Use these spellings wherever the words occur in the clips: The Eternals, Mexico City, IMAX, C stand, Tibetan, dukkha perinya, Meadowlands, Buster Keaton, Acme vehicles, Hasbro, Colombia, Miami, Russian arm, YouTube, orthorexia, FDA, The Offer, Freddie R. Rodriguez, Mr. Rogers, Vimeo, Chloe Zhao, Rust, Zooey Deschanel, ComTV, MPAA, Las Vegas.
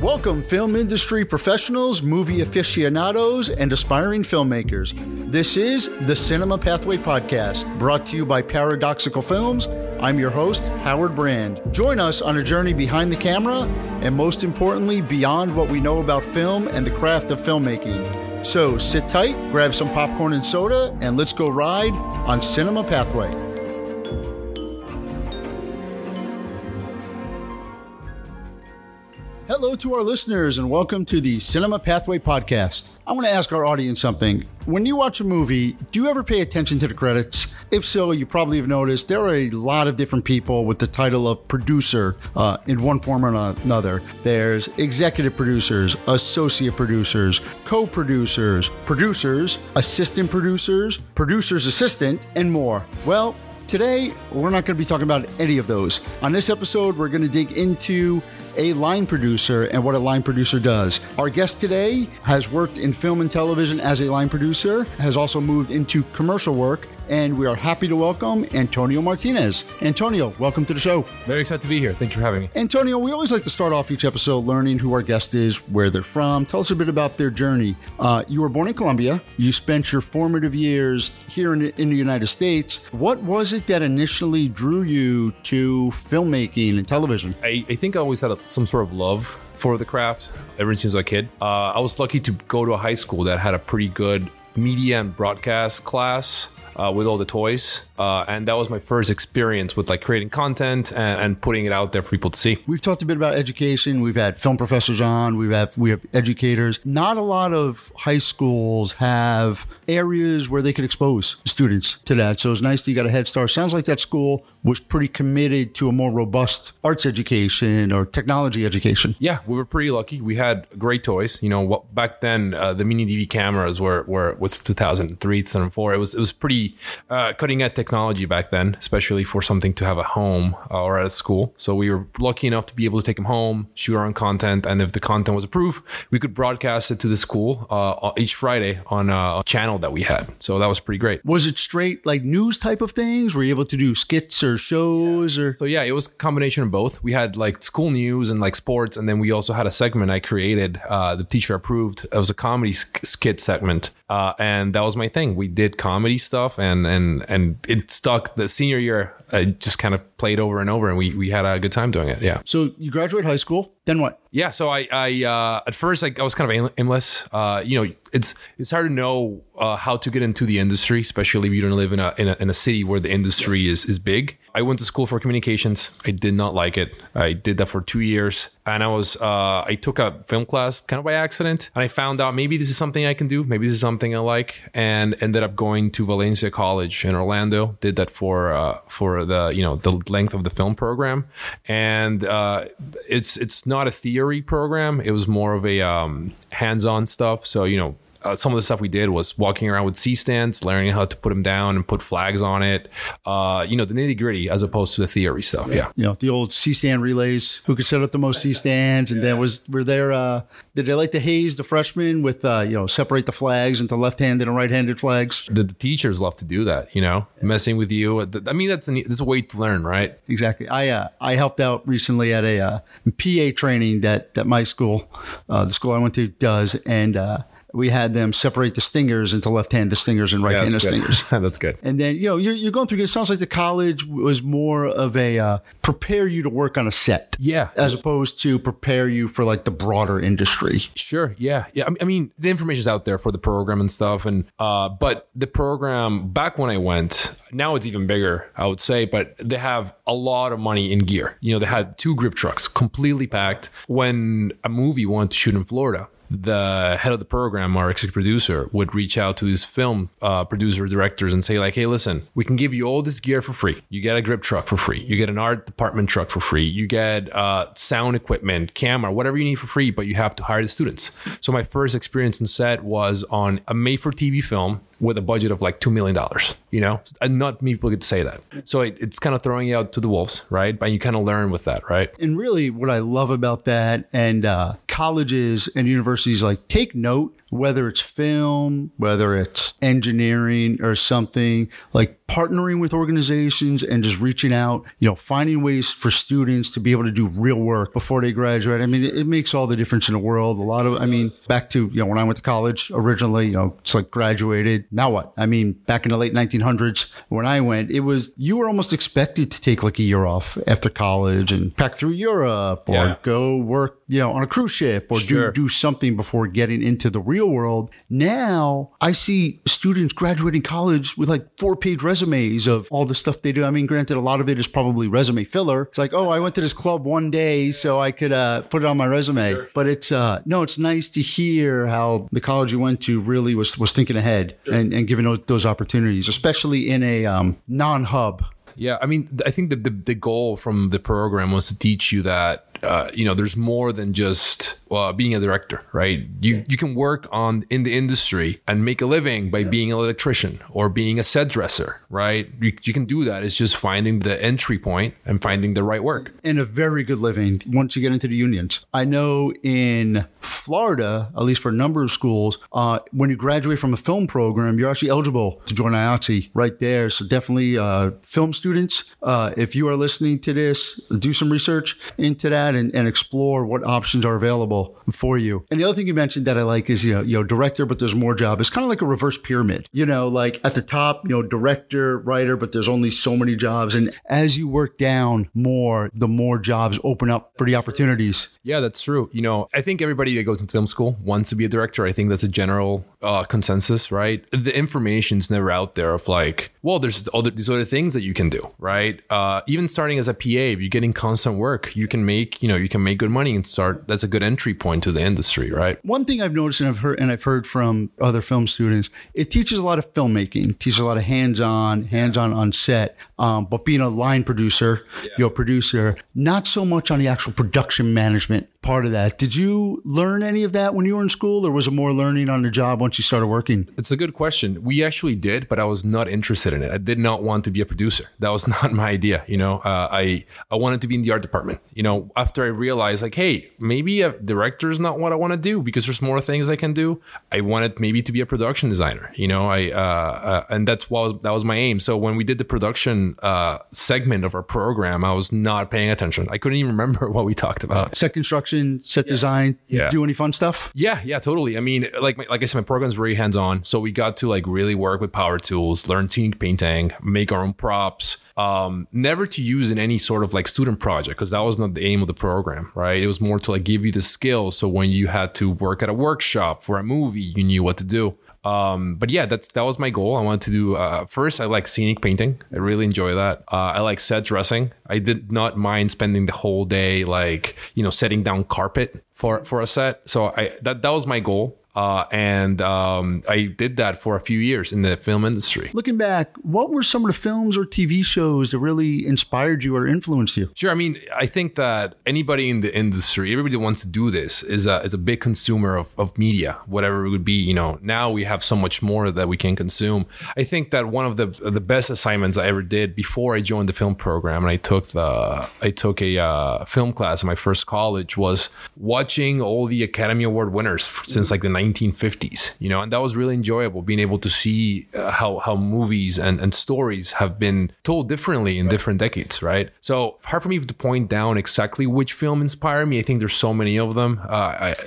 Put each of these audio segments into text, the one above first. Welcome, film industry professionals, movie aficionados, and aspiring filmmakers. This is the Cinema Pathway Podcast, brought to you by Paradoxical Films. I'm your host, Howard Brand. Join us on a journey behind the camera, and most importantly, beyond what we know about film and the craft of filmmaking. So sit tight, grab some popcorn and soda, and let's go ride on Cinema Pathway. Hello to our listeners and welcome to the Cinema Pathway Podcast. I want to ask our audience something. When you watch a movie, do you ever pay attention to the credits? If so, you probably have noticed there are a lot of different people with the title of producer in one form or another. There's executive producers, associate producers, co-producers, producers, assistant producers, producer's assistant, and more. Well, today, we're not going to be talking about any of those. On this episode, we're going to dig into a line producer and what a line producer does. Our guest today has worked in film and television as a line producer, has also moved into commercial work, and we are happy to welcome Antonio Martinez. Antonio, welcome to the show. Very excited to be here. Thank you for having me. Antonio, we always like to start off each episode learning who our guest is, where they're from. Tell us a bit about their journey. You were born in Colombia. You spent your formative years here in the United States. What was it that initially drew you to filmmaking and television? I think I always had some sort of love for the craft ever since I was a kid. I was lucky to go to a high school that had a pretty good media and broadcast class. With all the toys. And that was my first experience with like creating content and putting it out there for people to see. We've talked a bit about education. We've had film professors on. We have educators. Not a lot of high schools have areas where they could expose students to that. So it's nice that you got a head start. Sounds like that school was pretty committed to a more robust arts education or technology education. Yeah, we were pretty lucky. We had great toys. You know, back then the mini DV cameras was 2003, 2004. It was pretty cutting edge technology back then, especially for something to have at home or at a school. So we were lucky enough to be able to take them home, shoot our own content, and if the content was approved, we could broadcast it to the school each Friday on a channel that we had. So that was pretty great. Was it straight like news type of things? Were you able to do skits or shows? Yeah. So yeah, it was a combination of both. We had like school news and like sports, and then we also had a segment I created, the teacher approved. It was a comedy skit segment, and that was my thing. We did comedy stuff. And it stuck. The senior year, I just kind of played over and over, and we had a good time doing it. Yeah. So you graduate high school, then what? Yeah. So I at first I was kind of aimless. You know, it's hard to know how to get into the industry, especially if you don't live in a city where the industry is big. I went to school for communications. I did not like it. I did that for 2 years, and I took a film class kind of by accident, and I found out maybe this is something I can do. Maybe this is something I like, and ended up going to Valencia College in Orlando. Did that for the the length of the film program, and it's not a theory program. It was more of a hands-on stuff. So some of the stuff we did was walking around with C stands, learning how to put them down and put flags on it. The nitty gritty as opposed to the theory stuff. Yeah. Yeah. You know, the old C stand relays, who could set up the most C stands. And yeah. Did they like to haze the freshmen with, separate the flags into left-handed and right-handed flags? The teachers love to do that, messing with you. I mean, that's a way to learn, right? Exactly. I helped out recently at a PA training that my school, the school I went to does. And, we had them separate the stingers into left-handed stingers and right-handed stingers. That's good. And then, you're going through, it sounds like the college was more of a prepare you to work on a set. Yeah. As opposed to prepare you for like the broader industry. Sure. Yeah. Yeah. I mean, the information's out there for the program and stuff. And, but the program back when I went, now it's even bigger, I would say, but they have a lot of money in gear. They had 2 grip trucks completely packed. When a movie wanted to shoot in Florida, the head of the program, our executive producer, would reach out to these film producer directors and say like, hey, listen, we can give you all this gear for free. You get a grip truck for free. You get an art department truck for free. You get sound equipment, camera, whatever you need for free, but you have to hire the students. So my first experience in set was on a made-for-TV film with a budget of like $2 million, and not many people get to say that. So it's kind of throwing you out to the wolves, right? But you kind of learn with that, right? And really what I love about that, and colleges and universities, like, take note whether it's film, whether it's engineering or something, like partnering with organizations and just reaching out, you know, finding ways for students to be able to do real work before they graduate. I mean, it makes all the difference in the world. A lot of, I mean, back to, you know, when I went to college originally, you know, it's like graduated. Now what? I mean, back in the late 1900s, when I went, it was, you were almost expected to take like a year off after college and pack through Europe or go work, you know, on a cruise ship or do something before getting into the real world. Now I see students graduating college with like 4-page resumes of all the stuff they do. I mean, granted, a lot of it is probably resume filler. It's like, oh, I went to this club one day so I could put it on my resume. Sure. But it's, no, it's nice to hear how the college you went to really was thinking ahead and giving those opportunities, especially in a non-hub. Yeah, I mean, I think the goal from the program was to teach you that, you know, there's more than just being a director, right? You can work in the industry and make a living by being an electrician or being a set dresser, right? You can do that. It's just finding the entry point and finding the right work. And a very good living once you get into the unions. I know in Florida, at least for a number of schools, when you graduate from a film program, you're actually eligible to join IATSE right there. So definitely film students, if you are listening to this, do some research into that. And explore what options are available for you. And the other thing you mentioned that I like is, you know, director, but there's more job. It's kind of like a reverse pyramid, you know, like at the top, you know, director, writer, but there's only so many jobs. And as you work down more, the more jobs open up for the opportunities. Yeah, that's true. You know, I think everybody that goes into film school wants to be a director. I think that's a general consensus, right? The information's never out there of like, well, there's all these other things that you can do, right? Even starting as a PA, if you're getting constant work, you can make good money and start. That's a good entry point to the industry, right? One thing I've noticed and I've heard from other film students, it teaches a lot of filmmaking, teaches a lot of hands-on on set, but being a line producer, your producer, not so much on the actual production management part of that. Did you learn any of that when you were in school, or was it more learning on the job once you started working? It's a good question. We actually did, but I was not interested in it. I did not want to be a producer. That was not my idea. You know, I wanted to be in the art department. You know, after I realized like, hey, maybe a director is not what I want to do because there's more things I can do. I wanted maybe to be a production designer. You know, and that was my aim. So when we did the production segment of our program, I was not paying attention. I couldn't even remember what we talked about. Set construction. Set design, do any fun stuff? Yeah, totally. I mean, like I said, my program's very hands-on. So we got to like really work with power tools, learn scenic painting, make our own props, never to use in any sort of like student project because that was not the aim of the program, right? It was more to like give you the skills. So when you had to work at a workshop for a movie, you knew what to do. But yeah, that was my goal. I wanted to do, first I like scenic painting. I really enjoy that. I like set dressing. I did not mind spending the whole day, like, you know, setting down carpet for a set. So that was my goal. And I did that for a few years in the film industry. Looking back, what were some of the films or TV shows that really inspired you or influenced you? Sure. I mean, I think that anybody in the industry, everybody that wants to do this is a big consumer of media, whatever it would be. You know, now we have so much more that we can consume. I think that one of the best assignments I ever did before I joined the film program, and I took a film class in my first college, was watching all the Academy Award winners since like the 1950s, you know, and that was really enjoyable, being able to see how movies and stories have been told differently in different decades, right? So hard for me to point down exactly which film inspired me. I think there's so many of them.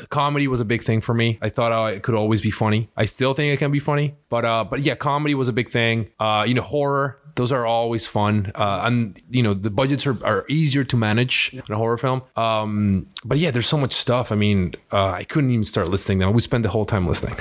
Comedy was a big thing for me. I thought I could always be funny. I still think I can be funny, but yeah, comedy was a big thing. You know, horror. Those are always fun. And, you know, the budgets are easier to manage in a horror film. But yeah, there's so much stuff. I mean, I couldn't even start listing them. We spent the whole time listening.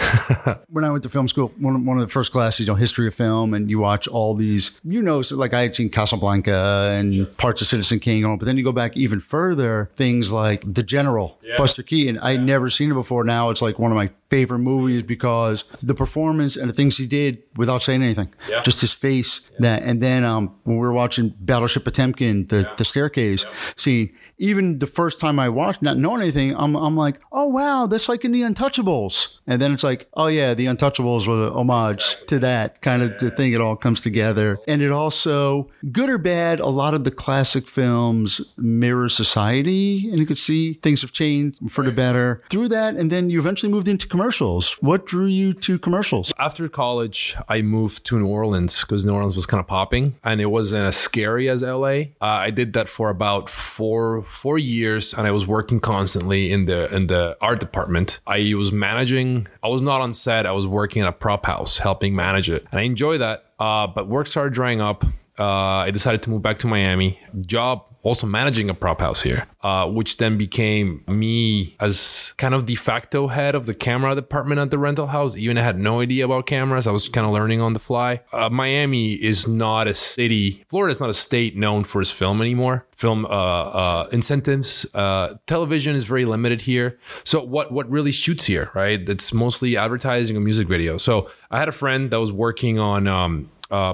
When I went to film school, one of the first classes, you know, history of film, and you watch all these, you know, so like I had seen Casablanca and parts of Citizen Kane, but then you go back even further, things like The General, Buster Keaton. I'd never seen it before. Now it's like one of my favorite movies because the performance and the things he did without saying anything, just his face, that And then when we were watching Battleship Potemkin, the staircase scene, even the first time I watched, not knowing anything, I'm like, oh, wow, that's like in The Untouchables. And then it's like, oh, yeah, The Untouchables was an homage to that kind of thing. It all comes together. And it also, good or bad, a lot of the classic films mirror society. And you could see things have changed for the better through that. And then you eventually moved into commercials. What drew you to commercials? After college, I moved to New Orleans because New Orleans was kind of popping and it wasn't as scary as LA. I did that for about four years, and I was working constantly in the art department. I was managing. I was not on set. I was working at a prop house, helping manage it, and I enjoy that. But work started drying up. I decided to move back to Miami. Job also managing a prop house here, which then became me as kind of de facto head of the camera department at the rental house. Even I had no idea about cameras. I was kind of learning on the fly. Miami is not a city. Florida is not a state known for its film anymore. Film incentives. Television is very limited here. So what really shoots here, right? It's mostly advertising and music videos. So I had a friend that was working on...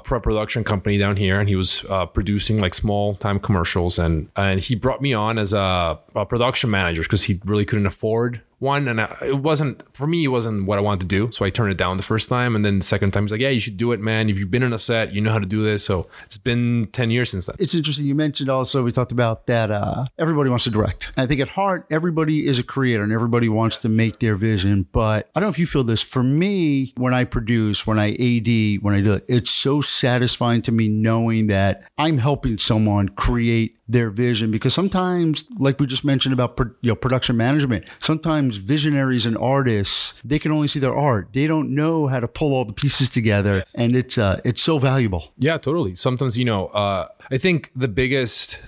production company down here, and he was producing like small time commercials, and he brought me on as a production manager because he really couldn't afford one, and it wasn't what I wanted to do, so I turned it down the first time, and then the second time he's like, yeah, you should do it, man. If you've been on a set, you know how to do this. So it's been 10 years since that. It's interesting you mentioned also, we talked about that everybody wants to direct. I think at heart everybody is a creator and everybody wants to make their vision, but I don't know if you feel this. For me, when I produce, when I AD, when I do it, it's so satisfying to me knowing that I'm helping someone create their vision, because sometimes, like we just mentioned about production management, sometimes visionaries and artists, they can only see their art. They don't know how to pull all the pieces together. Yes. And it's so valuable. Yeah, totally. Sometimes, I think the biggest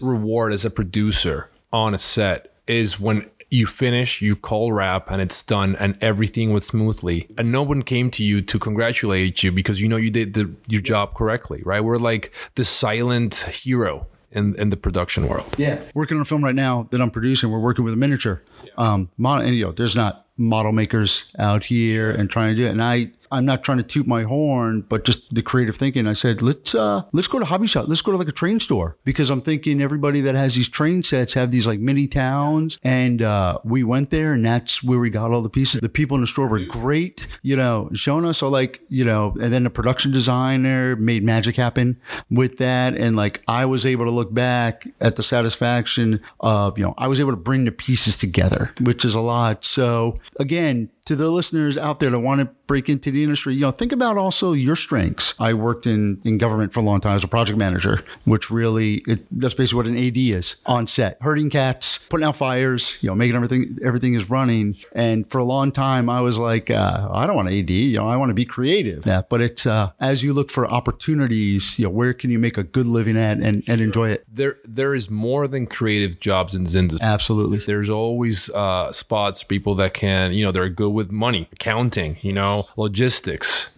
reward as a producer on a set is when you finish, you call wrap, and it's done, and everything went smoothly. And no one came to you to congratulate you because you did your job correctly, right? We're like the silent hero in the production world. Yeah. Working on a film right now that I'm producing, we're working with a miniature. Yeah. There's not model makers out here and trying to do it. And I'm not trying to toot my horn, but just the creative thinking. I said, let's go to Hobby Shop. Let's go to like a train store, because I'm thinking everybody that has these train sets have these like mini towns. And we went there, and that's where we got all the pieces. The people in the store were great, showing us. So and then the production designer made magic happen with that. And like, I was able to look back at the satisfaction of, I was able to bring the pieces together, which is a lot. So again, to the listeners out there that want to break into the industry, think about also your strengths. I worked in government for a long time as a project manager, which really, that's basically what an AD is on set. Herding cats, putting out fires, making everything is running. And for a long time, I was like, I don't want to AD, I want to be creative. Yeah, but it's, as you look for opportunities, where can you make a good living at and enjoy it? There is more than creative jobs in this industry. Absolutely. There's always spots, people that can, they're good with money, accounting, logistics,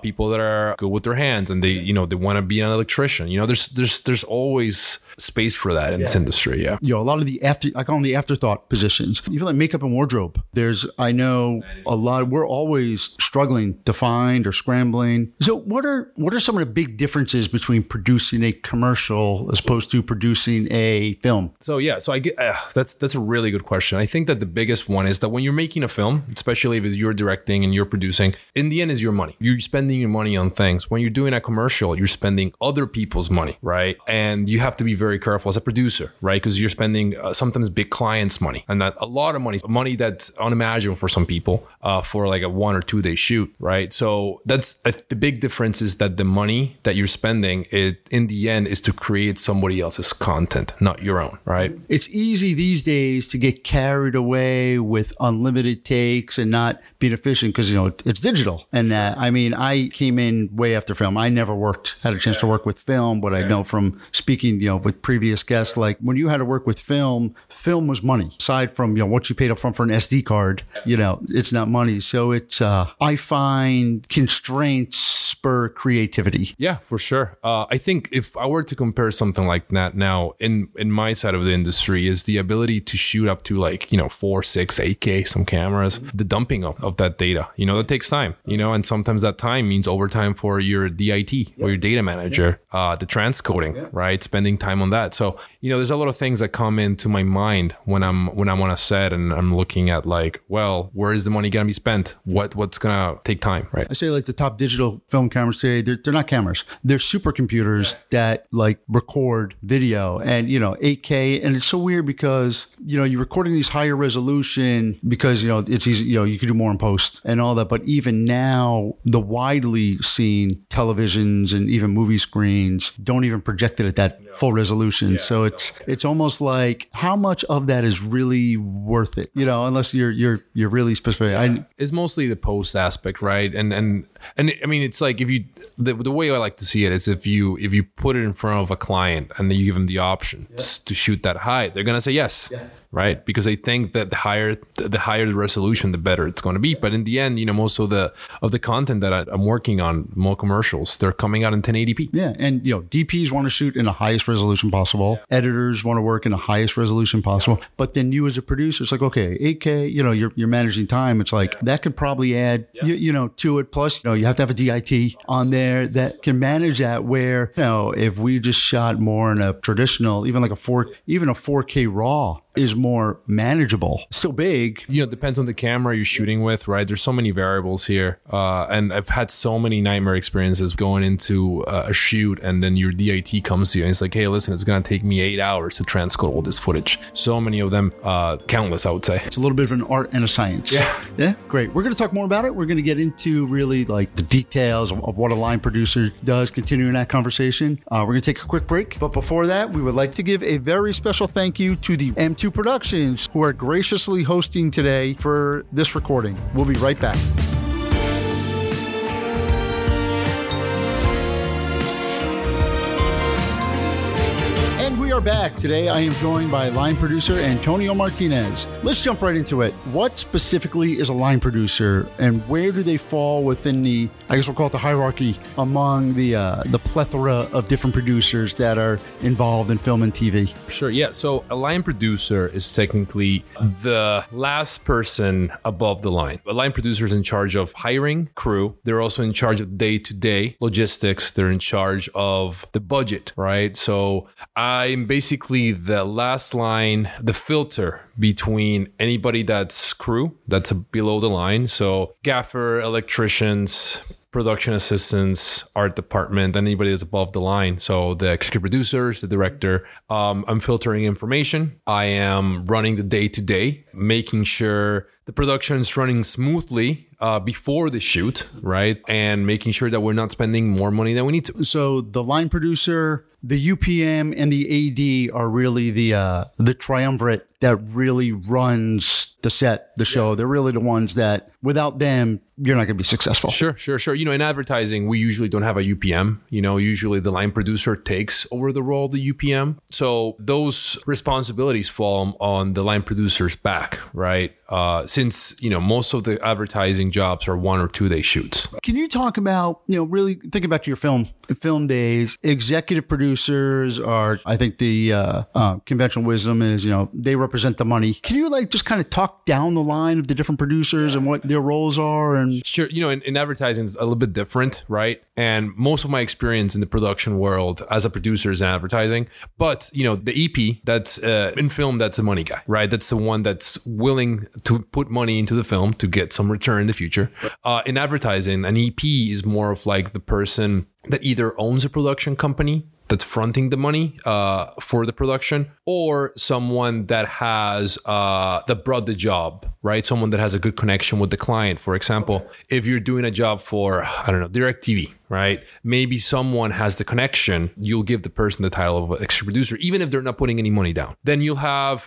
people that are good with their hands, and they want to be an electrician. There's always space for that in this industry. Yeah. A lot of the I call them the afterthought positions. You feel like makeup and wardrobe. We're always struggling to find or scrambling. So what are some of the big differences between producing a commercial as opposed to producing a film? So I get, that's a really good question. I think that the biggest one is that when you're making a film, especially if you're directing and you're producing, in the end is your money. You're spending your money on things. When you're doing a commercial, you're spending other people's money, right? And you have to be very careful as a producer, right? Because you're spending sometimes big clients' money, and that a lot of money that's unimaginable for some people for like a 1 or 2 day shoot, right? So that's the big difference, is that the money that you're spending, it in the end is to create somebody else's content, not your own, right? It's easy these days to get carried away with unlimited takes and not being efficient because it's digital. And I came in way after film. I never had a chance to work with film, but I know from speaking with previous guests, like when you had to work with film was money. Aside from what you paid up front for an SD card, it's not money. So it's I find constraints spur creativity. Yeah, for sure. I think if I were to compare something like that now in my side of the industry, is the ability to shoot up to like 4, 6, 8K some cameras. is the dumping of that data. You know, that takes time, you know, and sometimes that time means overtime for your DIT or your data manager, the transcoding, right? Spending time on that. So, you know, there's a lot of things that come into my mind when I'm on a set and I'm looking at like, well, where is the money going to be spent? What's going to take time, right? I say like the top digital film cameras today, they're not cameras. They're supercomputers that like record video and, you know, 8K. And it's so weird because, you know, you're recording these higher resolution because, you know, it's easy, you know, you can do more in post and all that. But even now, the widely seen televisions and even movie screens don't even project it at that full resolution. Yeah, so it's almost like how much of that is really worth it, you know, unless you're really specific. Yeah. It's mostly the post aspect, right? And I mean, it's like if you, the way I like to see it is if you put it in front of a client and then you give them the option to shoot that high, they're going to say yes. Yeah. Right. Because they think that the higher the resolution, the better it's going to be. But in the end, you know, most of the content that I'm working on, more commercials, they're coming out in 1080p. Yeah. And, you know, DPs want to shoot in the highest resolution possible. Yeah. Editors want to work in the highest resolution possible. Yeah. But then you as a producer, it's like, okay, 8K, you know, you're managing time. It's like that could probably add, you know, to it. Plus, you know, you have to have a DIT on there that can manage that where, you know, if we just shot more in a traditional, even like even a 4K RAW. Is more manageable. Still big. You know, it depends on the camera you're shooting with, right? There's so many variables here. And I've had so many nightmare experiences going into a shoot and then your DIT comes to you and it's like, hey, listen, it's going to take me 8 hours to transcode all this footage. So many of them, countless, I would say. It's a little bit of an art and a science. Yeah. Great. We're going to talk more about it. We're going to get into really like the details of what a line producer does, continuing that conversation. We're going to take a quick break. But before that, we would like to give a very special thank you to the M2 productions who are graciously hosting today for this recording. We'll be right back. Back today, I am joined by line producer Antonio Martinez. Let's jump right into it. What specifically is a line producer, and where do they fall within the, I guess we'll call it the hierarchy among the plethora of different producers that are involved in film and TV? Sure. Yeah. So a line producer is technically the last person above the line. A line producer is in charge of hiring crew. They're also in charge of day-to-day logistics. They're in charge of the budget, right? So I'm basically the last line, the filter between anybody that's crew, that's below the line. So gaffer, electricians, production assistants, art department, anybody that's above the line. So the executive producers, the director, I'm filtering information. I am running the day-to-day, making sure the production is running smoothly before the shoot, right? And making sure that we're not spending more money than we need to. So the line producer, the UPM, and the AD are really the triumvirate that really runs the set, the show. They're really the ones that without them, you're not going to be successful. Sure. You know, in advertising, we usually don't have a UPM. You know, usually the line producer takes over the role of the UPM. So those responsibilities fall on the line producer's back, right? Since, you know, most of the advertising jobs are 1 or 2 day shoots. Can you talk about, you know, really thinking back to your film days, executive producers are, I think the conventional wisdom is, you know, they represent the money. Can you like just kind of talk down the line of the different producers and what their roles are? Sure. You know, in advertising, it's a little bit different, right? And most of my experience in the production world as a producer is in advertising. But, you know, the EP that's in film, that's a money guy, right? That's the one that's willing to put money into the film to get some return in the future. In advertising, an EP is more of like the person that either owns a production company that's fronting the money for the production, or someone that has that brought the job, right? Someone that has a good connection with the client. For example, if you're doing a job for, I don't know, DirecTV, right? Maybe someone has the connection. You'll give the person the title of extra producer, even if they're not putting any money down. Then you'll have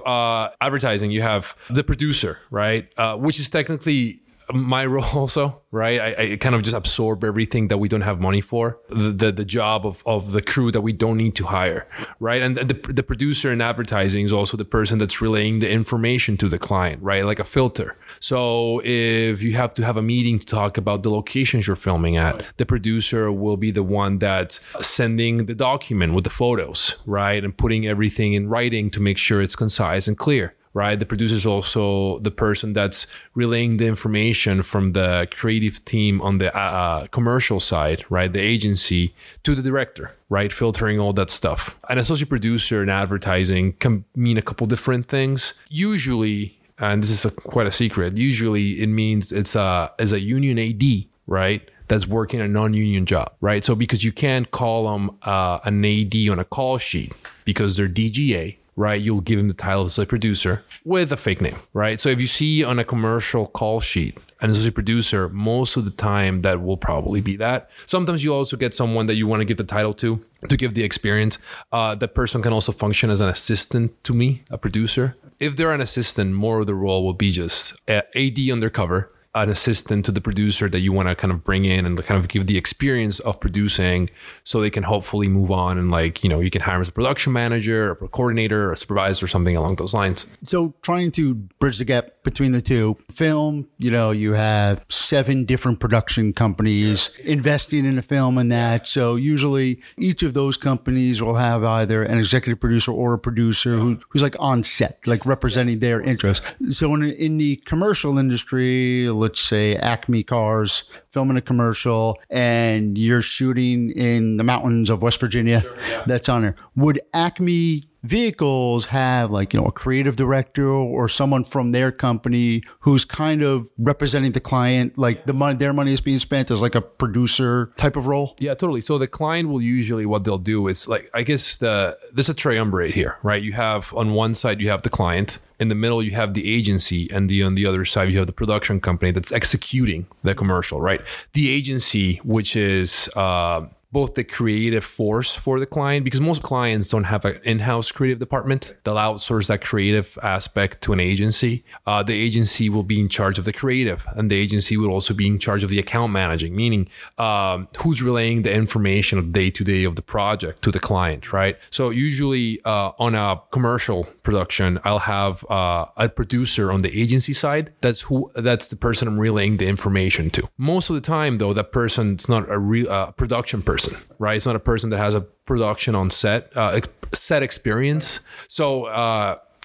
advertising. You have the producer, right? Which is technically my role also, right? I kind of just absorb everything that we don't have money for, the job of the crew that we don't need to hire, right? And the producer in advertising is also the person that's relaying the information to the client, right? Like a filter. So if you have to have a meeting to talk about the locations you're filming at, the producer will be the one that's sending the document with the photos, right? And putting everything in writing to make sure it's concise and clear. right? The producer is also the person that's relaying the information from the creative team on the commercial side, right? The agency to the director, right? Filtering all that stuff. An associate producer in advertising can mean a couple different things. Usually, and this is quite a secret, usually it means it's as a union AD, right? That's working a non-union job, right? So because you can't call them an AD on a call sheet because they're DGA, right? You'll give him the title of associate producer with a fake name, right? So if you see on a commercial call sheet an associate producer, most of the time that will probably be that. Sometimes you also get someone that you want to give the title to give the experience. That person can also function as an assistant to me, a producer. If they're an assistant, more of the role will be just AD undercover, an assistant to the producer that you want to kind of bring in and kind of give the experience of producing so they can hopefully move on. And like, you know, you can hire as a production manager, a coordinator, a supervisor, something along those lines. So trying to bridge the gap between the two, film, you know, you have 7 different production companies investing in a film and that. So usually each of those companies will have either an executive producer or a producer who's like on set, like representing their interests. So in the commercial industry, let's say Acme Cars filming a commercial and you're shooting in the mountains of West Virginia, that's on there. Would Acme Vehicles have like, you know, a creative director or someone from their company who's kind of representing the client, like the money, their money is being spent as like a producer type of role? Yeah, totally. So the client will usually, what they'll do is like, I guess there's a triumvirate here, right? You have on one side, you have the client. In the middle, you have the agency, and on the other side, you have the production company that's executing the commercial, right? The agency, which is both the creative force for the client, because most clients don't have an in-house creative department. They'll outsource that creative aspect to an agency. The agency will be in charge of the creative, and the agency will also be in charge of the account managing, meaning who's relaying the information of day-to-day of the project to the client, right? So usually on a commercial production, I'll have a producer on the agency side. That's the person I'm relaying the information to. Most of the time, though, that person's not a real production person. Right? It's not a person that has a production on set, set experience. So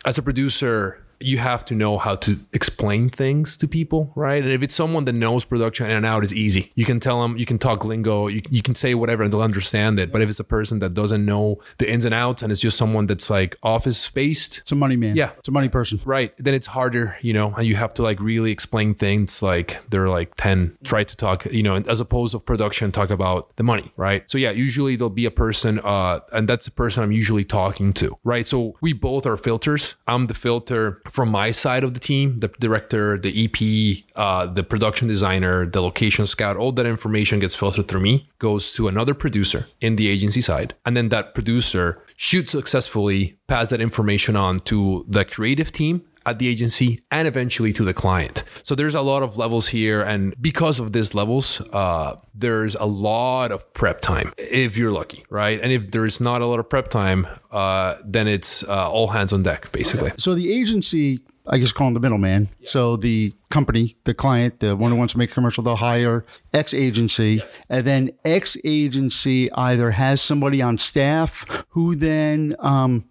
as a producer, you have to know how to explain things to people, right? And if it's someone that knows production in and out, it's easy. You can tell them, you can talk lingo, you can say whatever and they'll understand it. But if it's a person that doesn't know the ins and outs and it's just someone that's like office based. It's a money man. Yeah. It's a money person. Right. Then it's harder, you know, and you have to like really explain things like they're like 10, try to talk, you know, as opposed to production, talk about the money, right? So yeah, usually there'll be a person and that's the person I'm usually talking to, right? So we both are filters. I'm the filter from my side of the team, the director, the EP, the production designer, the location scout, all that information gets filtered through me, goes to another producer in the agency side. And then that producer shoots successfully, pass that information on to the creative team at the agency and eventually to the client. So there's a lot of levels here. And because of these levels, there's a lot of prep time if you're lucky, right? And if there's not a lot of prep time, then it's all hands on deck, basically. So the agency, I guess call them the middleman. Yeah. So the company, the client, the one who wants to make a commercial, they'll hire X agency. Yes. And then X agency either has somebody on staff who then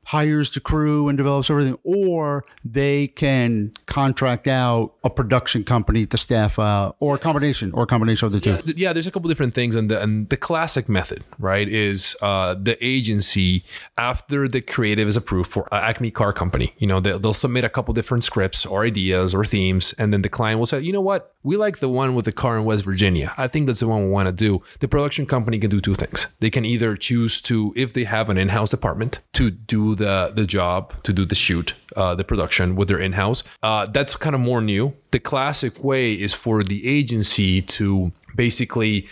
hires the crew and develops everything, or they can contract out a production company to staff or a combination of the two. Yeah, there's a couple different things. And the classic method, right, is the agency, after the creative is approved for Acme Car Company, you know, they'll submit a couple different scripts or ideas or themes, and then the client will say, you know what, we like the one with the car in West Virginia. I think that's the one we want to do. The production company can do two things. They can either choose to, if they have an in-house department, to do the job, to do the shoot, the production with their in-house. That's kind of more new. The classic way is for the agency to basically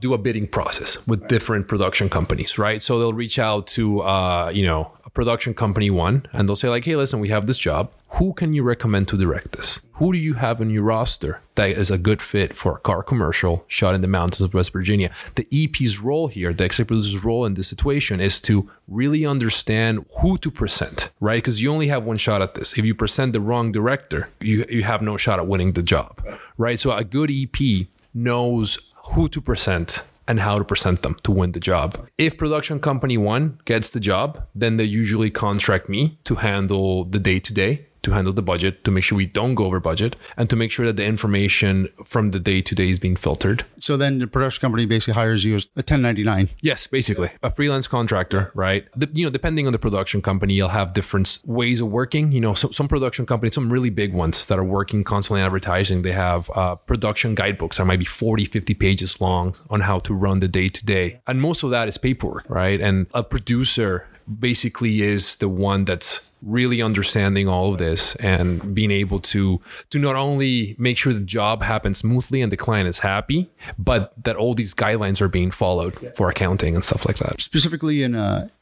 do a bidding process with different production companies, right? So they'll reach out to, production company one, and they'll say like, hey, listen, we have this job. Who can you recommend to direct this? Who do you have on your roster that is a good fit for a car commercial shot in the mountains of West Virginia? The EP's role here, the executive producer's role in this situation is to really understand who to present, right? Because you only have one shot at this. If you present the wrong director, you have no shot at winning the job, right? So a good EP knows who to present and how to present them to win the job. If production company one gets the job, then they usually contract me to handle the day-to-day, to handle the budget, to make sure we don't go over budget, and to make sure that the information from the day to day is being filtered. So then the production company basically hires you as a 1099. Yes, basically a freelance contractor, right? Depending on the production company, you'll have different ways of working. Some production companies, some really big ones that are working constantly in advertising, they have production guidebooks that might be 40, 50 pages long on how to run the day to day. And most of that is paperwork, right? And a producer basically is the one that's really understanding all of this and being able to not only make sure the job happens smoothly and the client is happy, but that all these guidelines are being followed for accounting and stuff like that. Specifically in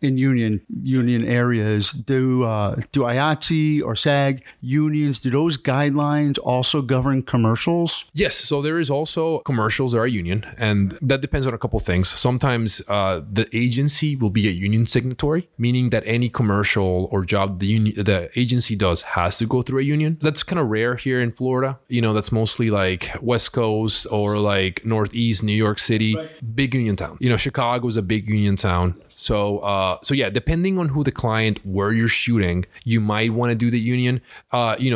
union areas, do IATSE or SAG unions, do those guidelines also govern commercials? Yes, so there is also commercials that are union, and that depends on a couple of things. Sometimes the agency will be a union signatory, meaning that any commercial or job the agency does has to go through a union. That's kind of rare here in Florida. That's mostly like West Coast or like Northeast, New York City, big union town. Chicago is a big union town. So depending on who the client, where you're shooting, you might want to do the union.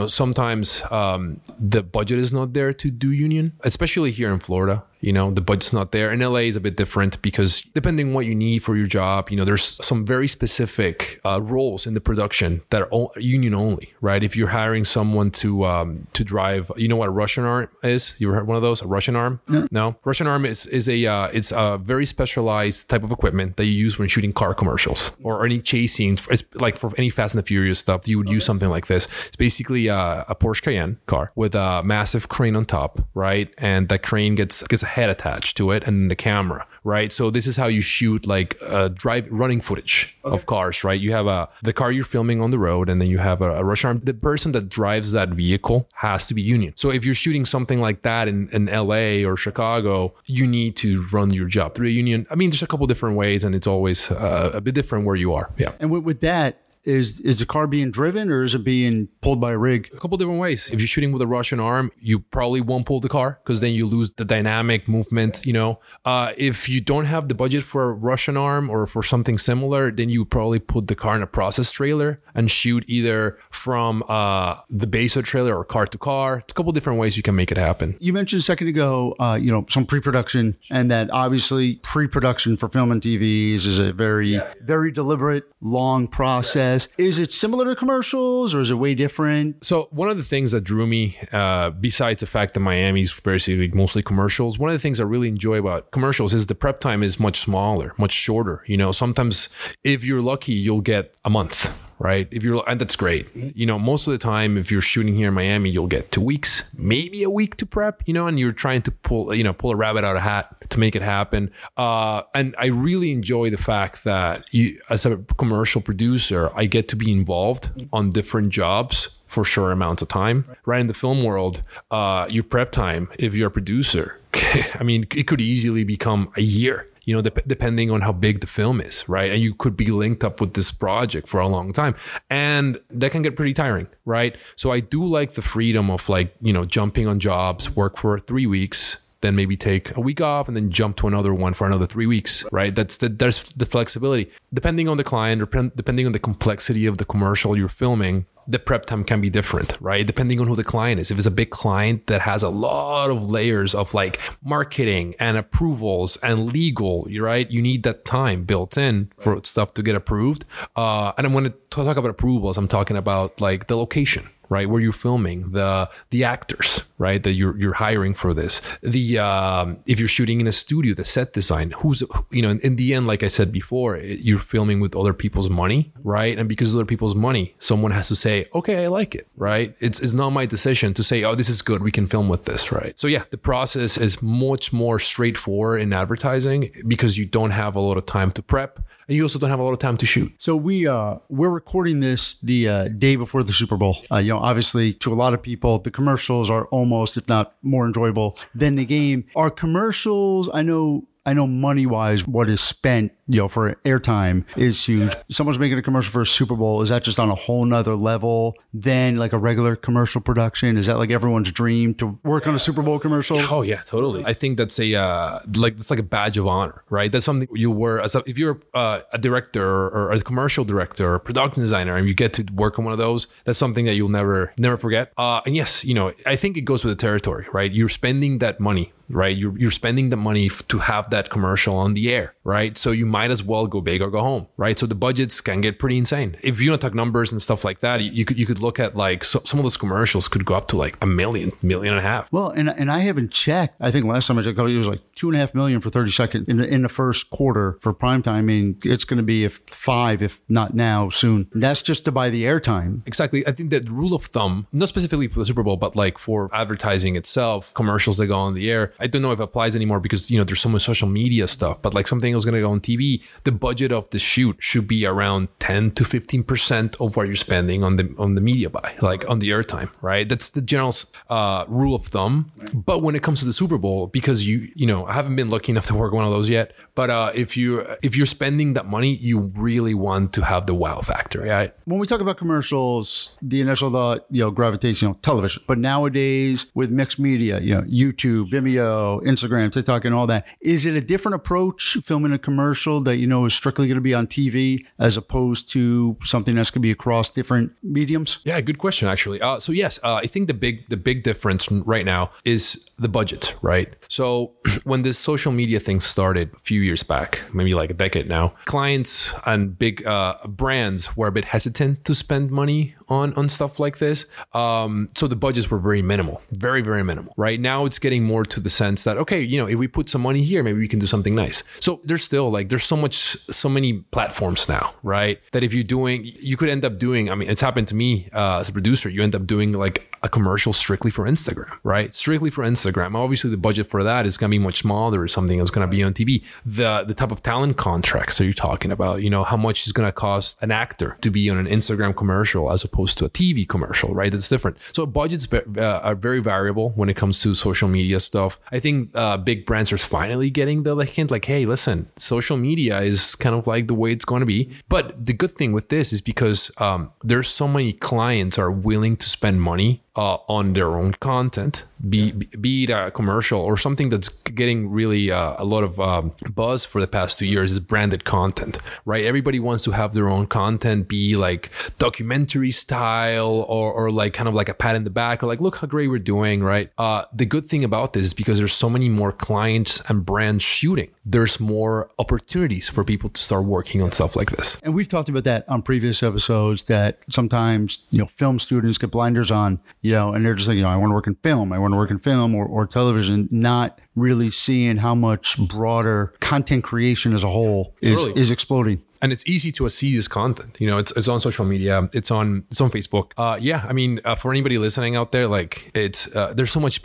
Sometimes the budget is not there to do union, especially here in Florida. The budget's not there. And LA is a bit different because depending on what you need for your job, there's some very specific roles in the production that are union only, right? If you're hiring someone to drive, you know what a Russian arm is? You heard one of those? A Russian arm? No. Russian arm is a very specialized type of equipment that you use when shooting car commercials or any chase scenes. It's like for any Fast and the Furious stuff, you would use something like this. It's basically a Porsche Cayenne car with a massive crane on top, right? And that crane gets head attached to it and the camera, right? So this is how you shoot like running footage of cars, right? You have the car you're filming on the road, and then you have a Russian arm. The person that drives that vehicle has to be union. So if you're shooting something like that in LA or Chicago, you need to run your job through a union. I mean, there's a couple different ways, and it's always a bit different where you are. Yeah. And with that, Is the car being driven or is it being pulled by a rig? A couple different ways. If you're shooting with a Russian arm, you probably won't pull the car because then you lose the dynamic movement, If you don't have the budget for a Russian arm or for something similar, then you probably put the car in a process trailer and shoot either from the base of trailer or car to car. It's a couple different ways you can make it happen. You mentioned a second ago, some pre-production, and that obviously pre-production for film and TVs is a very, very deliberate, long process. Is it similar to commercials or is it way different? So one of the things that drew me, besides the fact that Miami's basically mostly commercials, one of the things I really enjoy about commercials is the prep time is much smaller, much shorter. Sometimes if you're lucky, you'll get a month. Right? And that's great. Most of the time, if you're shooting here in Miami, you'll get 2 weeks, maybe a week to prep, and you're trying to pull a rabbit out of a hat to make it happen. And I really enjoy the fact that as a commercial producer, I get to be involved on different jobs for short amounts of time, right? In the film world, your prep time, if you're a producer, I mean, it could easily become a year. Depending on how big the film is, right? And you could be linked up with this project for a long time. And that can get pretty tiring, right? So I do like the freedom of jumping on jobs, work for 3 weeks, then maybe take a week off and then jump to another one for another 3 weeks, right? There's the flexibility. Depending on the client or depending on the complexity of the commercial you're filming, the prep time can be different, right? Depending on who the client is. If it's a big client that has a lot of layers of marketing and approvals and legal, right? You need that time built in for stuff to get approved. And I'm going to talk about approvals. I'm talking about the location, right? Where you're filming, the actors, right? That you're hiring for this. If you're shooting in a studio, the set design, who's, in the end, like I said before, you're filming with other people's money, right? And because of other people's money, someone has to say, okay, I like it, right? It's not my decision to say, oh, this is good, we can film with this, right? So yeah, the process is much more straightforward in advertising because you don't have a lot of time to prep and you also don't have a lot of time to shoot. So we're recording this the day before the Super Bowl. Obviously, to a lot of people, the commercials are almost, if not more enjoyable than the game. Are commercials, I know I know money-wise, what is spent, for airtime is huge. Someone's making a commercial for a Super Bowl. Is that just on a whole nother level than like a regular commercial production? Is that like everyone's dream to work on a Super Bowl commercial? Oh yeah, totally. I think that's a badge of honor, right? That's something you wear as if you're a director or a commercial director or production designer, and you get to work on one of those. That's something that you'll never forget. And yes, I think it goes with the territory, right? You're spending that money. Right? You're spending the money to have that commercial on the air, right? So you might as well go big or go home, right? So the budgets can get pretty insane. If you want to talk numbers and stuff like that, you could look at like some of those commercials could go up to like $1 million, $1.5 million. Well, and I haven't checked. I think last time I checked, it was like $2.5 million for 30 seconds in the first quarter for primetime. I mean, it's going to be $5 million, if not now, soon. And that's just to buy the airtime. Exactly. I think that rule of thumb, not specifically for the Super Bowl, but like for advertising itself, commercials that go on the air. I don't know if it applies anymore because, there's so much social media stuff, but like something was going to go on TV, the budget of the shoot should be around 10 to 15% of what you're spending on the media buy, like on the airtime, right? That's the general rule of thumb. But when it comes to the Super Bowl, because I haven't been lucky enough to work one of those yet, but if you're spending that money, you really want to have the wow factor, right? When we talk about commercials, the initial thought, gravitational television, but nowadays with mixed media, YouTube, Vimeo, Instagram, TikTok, and all that. Is it a different approach filming a commercial that is strictly going to be on TV as opposed to something that's going to be across different mediums? Yeah, good question actually. So yes, I think the big difference right now is the budget, right? So when this social media thing started a few years back, maybe like a decade now, clients and big brands were a bit hesitant to spend money on stuff like this. So the budgets were very minimal, very, very minimal. Right now it's getting more to the sense that, okay, if we put some money here, maybe we can do something nice. So there's still so many platforms now, right? That if you could end up doing, I mean, it's happened to me as a producer, you end up doing like a commercial strictly for Instagram, right? Strictly for Instagram. Obviously the budget for that is going to be much smaller or something that's going to be on TV. The type of talent contracts that you're talking about, how much is going to cost an actor to be on an Instagram commercial as opposed to a TV commercial, right? That's different. So budgets are very variable when it comes to social media stuff. I think big brands are finally getting the hint like, hey, listen, social media is kind of like the way it's going to be. But the good thing with this is because there's so many clients are willing to spend money on their own content, be it a commercial or something that's getting really a lot of buzz for the past 2 years is branded content, right? Everybody wants to have their own content, be like documentary style or like kind of like a pat in the back or like, look how great we're doing, right? The good thing about this is because there's so many more clients and brands shooting, there's more opportunities for people to start working on stuff like this. And we've talked about that on previous episodes that sometimes, film students get blinders on, and they're just like, I want to work in film. I want to work in film or television, not really seeing how much broader content creation as a whole is exploding. And it's easy to see this content, it's on social media, it's on Facebook. For anybody listening out there, like it's, there's so much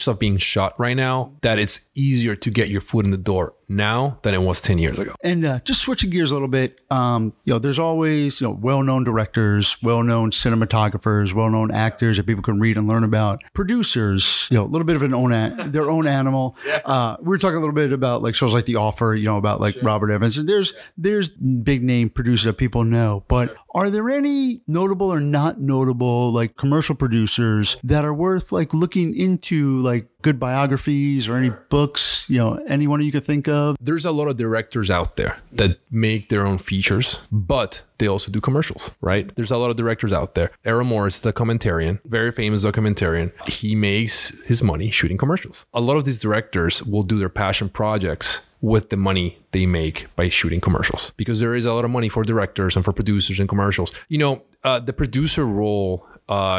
stuff being shot right now that it's easier to get your foot in the door now than it was 10 years ago. And just switching gears a little bit, there's always, well-known directors, well-known cinematographers, well-known actors that people can read and learn about. Producers, a little bit of their own animal. Yeah. We were talking a little bit about like shows like The Offer, about like sure. Robert Evans. And there's big name producers that people know, but sure. Are there any notable or not notable like commercial producers that are worth like looking into like good biographies or any books, anyone you could think of? There's a lot of directors out there that make their own features, but they also do commercials, right? There's a lot of directors out there. Errol Morris, the documentarian, very famous documentarian. He makes his money shooting commercials. A lot of these directors will do their passion projects with the money they make by shooting commercials because there is a lot of money for directors and for producers and commercials. The producer role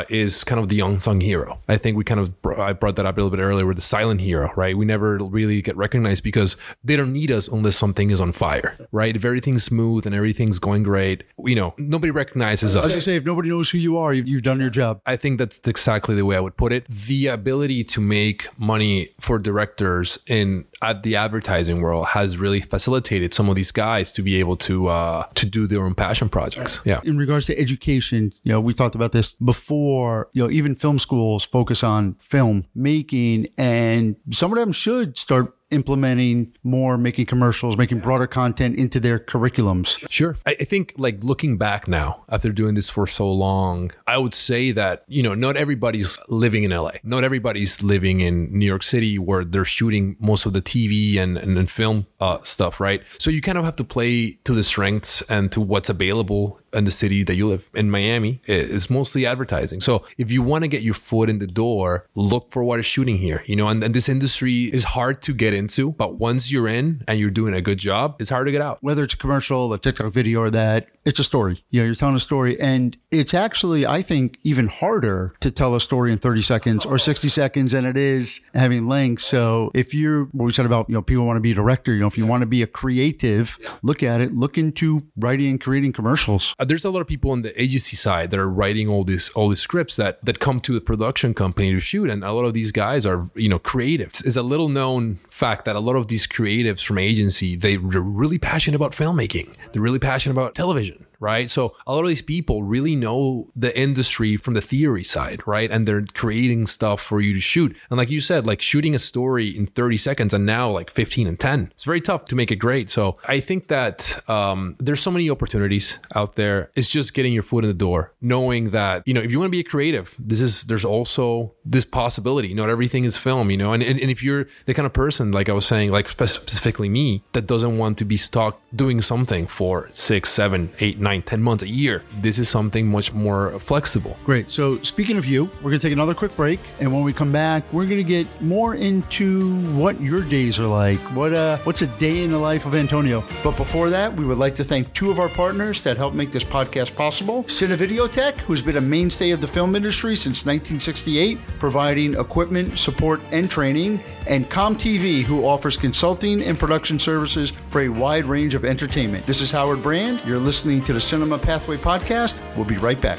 is kind of the unsung hero. I think we I brought that up a little bit earlier with the silent hero, right? We never really get recognized because they don't need us unless something is on fire, right? If everything's smooth and everything's going great, nobody recognizes us. As I say, if nobody knows who you are, you've done your job. I think that's exactly the way I would put it. The ability to make money for directors at the advertising world has really facilitated some of these guys to be able to do their own passion projects. Yeah. In regards to education, we talked about this before, even film schools focus on film making and some of them should start implementing more, making commercials, making broader content into their curriculums. Sure. I think, like, looking back now, after doing this for so long, I would say that, you know, not everybody's living in LA. Not everybody's living in New York City where they're shooting most of the TV and film stuff, right? So you kind of have to play to the strengths and to what's available in the city that you live in. Miami is mostly advertising. So if you want to get your foot in the door, look for what is shooting here, you know, and this industry is hard to get into, but once you're in and you're doing a good job, it's hard to get out. Whether it's a commercial, a TikTok video or that, it's a story. You know, you're telling a story, and it's actually, I think, even harder to tell a story in 30 seconds or 60 seconds than it is having length. So if you're, what we said about, you know, people want to be a director, you know, if you want to be a creative, look at it, look into writing and creating commercials. There's a lot of people on the agency side that are writing all these scripts that come to the production company to shoot, and a lot of these guys are, you know, creatives. It's a little known fact that a lot of these creatives from agency, they're really passionate about filmmaking. They're really passionate about television. Right. So a lot of these people really know the industry from the theory side. Right. And they're creating stuff for you to shoot. And like you said, like shooting a story in 30 seconds and now like 15 and 10, it's very tough to make it great. So I think that there's so many opportunities out there. It's just getting your foot in the door, knowing that, you know, if you want to be a creative, there's also this possibility. Not everything is film, you know, and if you're the kind of person, like I was saying, like specifically me, that doesn't want to be stuck doing something for 6, 7, 8, 9, 10 months a year. This is something much more flexible. Great. So speaking of you, we're going to take another quick break. And when we come back, we're going to get more into what your days are like. What's a day in the life of Antonio? But before that, we would like to thank two of our partners that help make this podcast possible. Cinevideotech, who's been a mainstay of the film industry since 1968, providing equipment, support, and training. And ComTV, who offers consulting and production services for a wide range of entertainment. This is Howard Brand. You're listening to the Cinema Pathway Podcast. We'll be right back.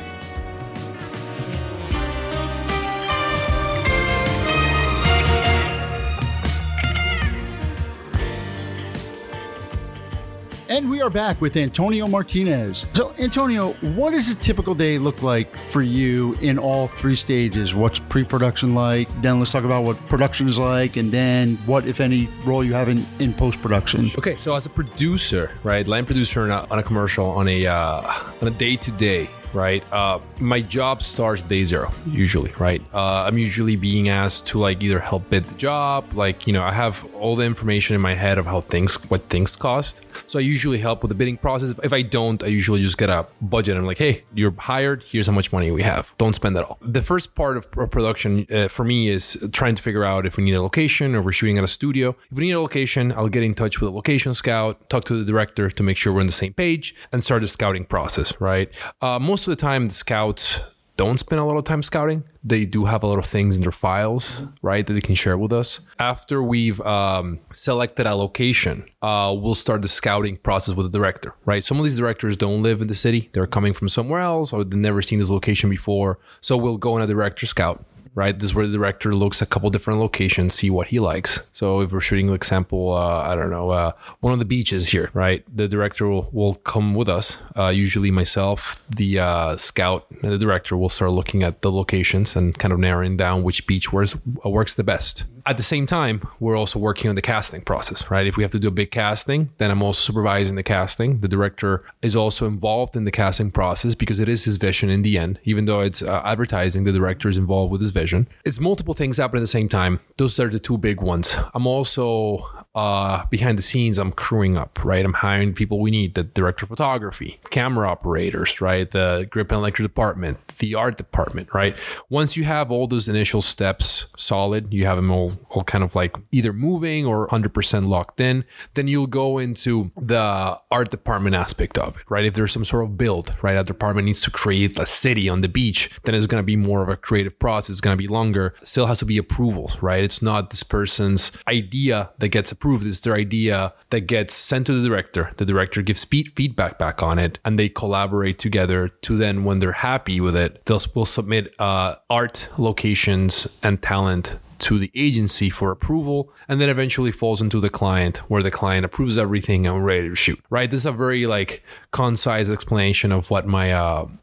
And we are back with Antonio Martinez. So, Antonio, what does a typical day look like for you in all three stages? What's pre-production like? Then let's talk about what production is like, and then what, if any, role you have in post-production. Okay, so as a producer, right, line producer on a commercial, on a day-to-day, right? My job starts day zero, usually, right? I'm usually being asked to like either help bid the job, like, you know, I have all the information in my head of what things cost. So I usually help with the bidding process. If I don't, I usually just get a budget. I'm like, hey, you're hired. Here's how much money we have. Don't spend that all. The first part of production for me is trying to figure out if we need a location or we're shooting at a studio. If we need a location, I'll get in touch with a location scout, talk to the director to make sure we're on the same page and start the scouting process, right? Most of the time, the scouts don't spend a lot of time scouting. They do have a lot of things in their files, right, that they can share with us. After we've selected a location, we'll start the scouting process with the director, right? Some of these directors don't live in the city. They're coming from somewhere else or they've never seen this location before. So we'll go on a director scout. Right. This is where the director looks at a couple different locations, see what he likes. So if we're shooting, for example, one of the beaches here, right? The director will come with us. Usually myself, the scout and the director will start looking at the locations and kind of narrowing down which beach works the best. At the same time, we're also working on the casting process, right? If we have to do a big casting, then I'm also supervising the casting. The director is also involved in the casting process because it is his vision in the end. Even though it's advertising, the director is involved with his vision. It's multiple things happening at the same time. Those are the two big ones. I'm also behind the scenes, I'm crewing up, right? I'm hiring people we need, the director of photography, camera operators, right? The grip and electric department, the art department, right? Once you have all those initial steps solid, you have them all kind of like either moving or 100% locked in, then you'll go into the art department aspect of it, right? If there's some sort of build, right? A department needs to create a city on the beach, then it's going to be more of a creative process. It's going to be longer. It still has to be approvals, right? It's not this person's idea that gets approved. It's their idea that gets sent to the director. The director gives feedback back on it and they collaborate together to then when they're happy with it, we'll submit art, locations, and talent to the agency for approval, and then eventually falls into the client where the client approves everything and we're ready to shoot, right? This is a very concise explanation of what my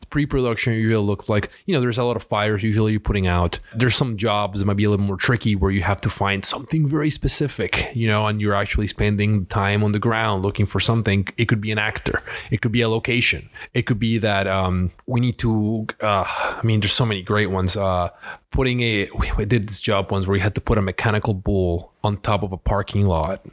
Pre-production usually looks like, you know, there's a lot of fires usually you're putting out. There's some jobs that might be a little more tricky where you have to find something very specific, you know, and you're actually spending time on the ground looking for something. It could be an actor. It could be a location. It could be that we need to, I mean, there's so many great ones. Putting a, we did this job once where we had to put a mechanical bull on top of a parking lot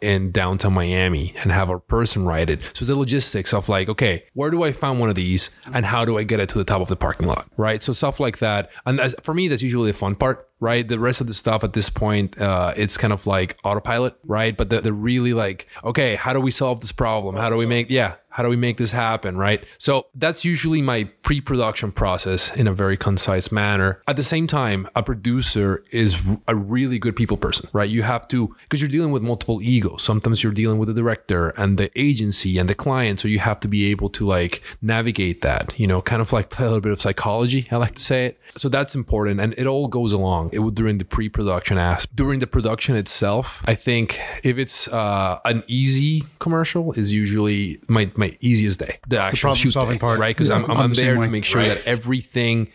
in downtown Miami and have a person ride it. So the logistics of like, okay, where do I find one of these and how do I get it to the top of the parking lot, right? So stuff like that. And as, for me, that's usually the fun part, right? The rest of the stuff at this point, it's kind of like autopilot, right? But the really like, okay, how do we solve this problem? How do we make, yeah. How do we make this happen, right? So that's usually my pre-production process in a very concise manner. At the same time, a producer is a really good people person, right? You have to, because you're dealing with multiple egos. Sometimes you're dealing with the director and the agency and the client. So you have to be able to like navigate that, you know, kind of like play a little bit of psychology, I like to say it. So that's important. And it all goes along during the pre-production aspect. During the production itself, I think if it's an easy commercial is usually my easiest day, the actual problem solving part, right? Because I'm there to make sure that everything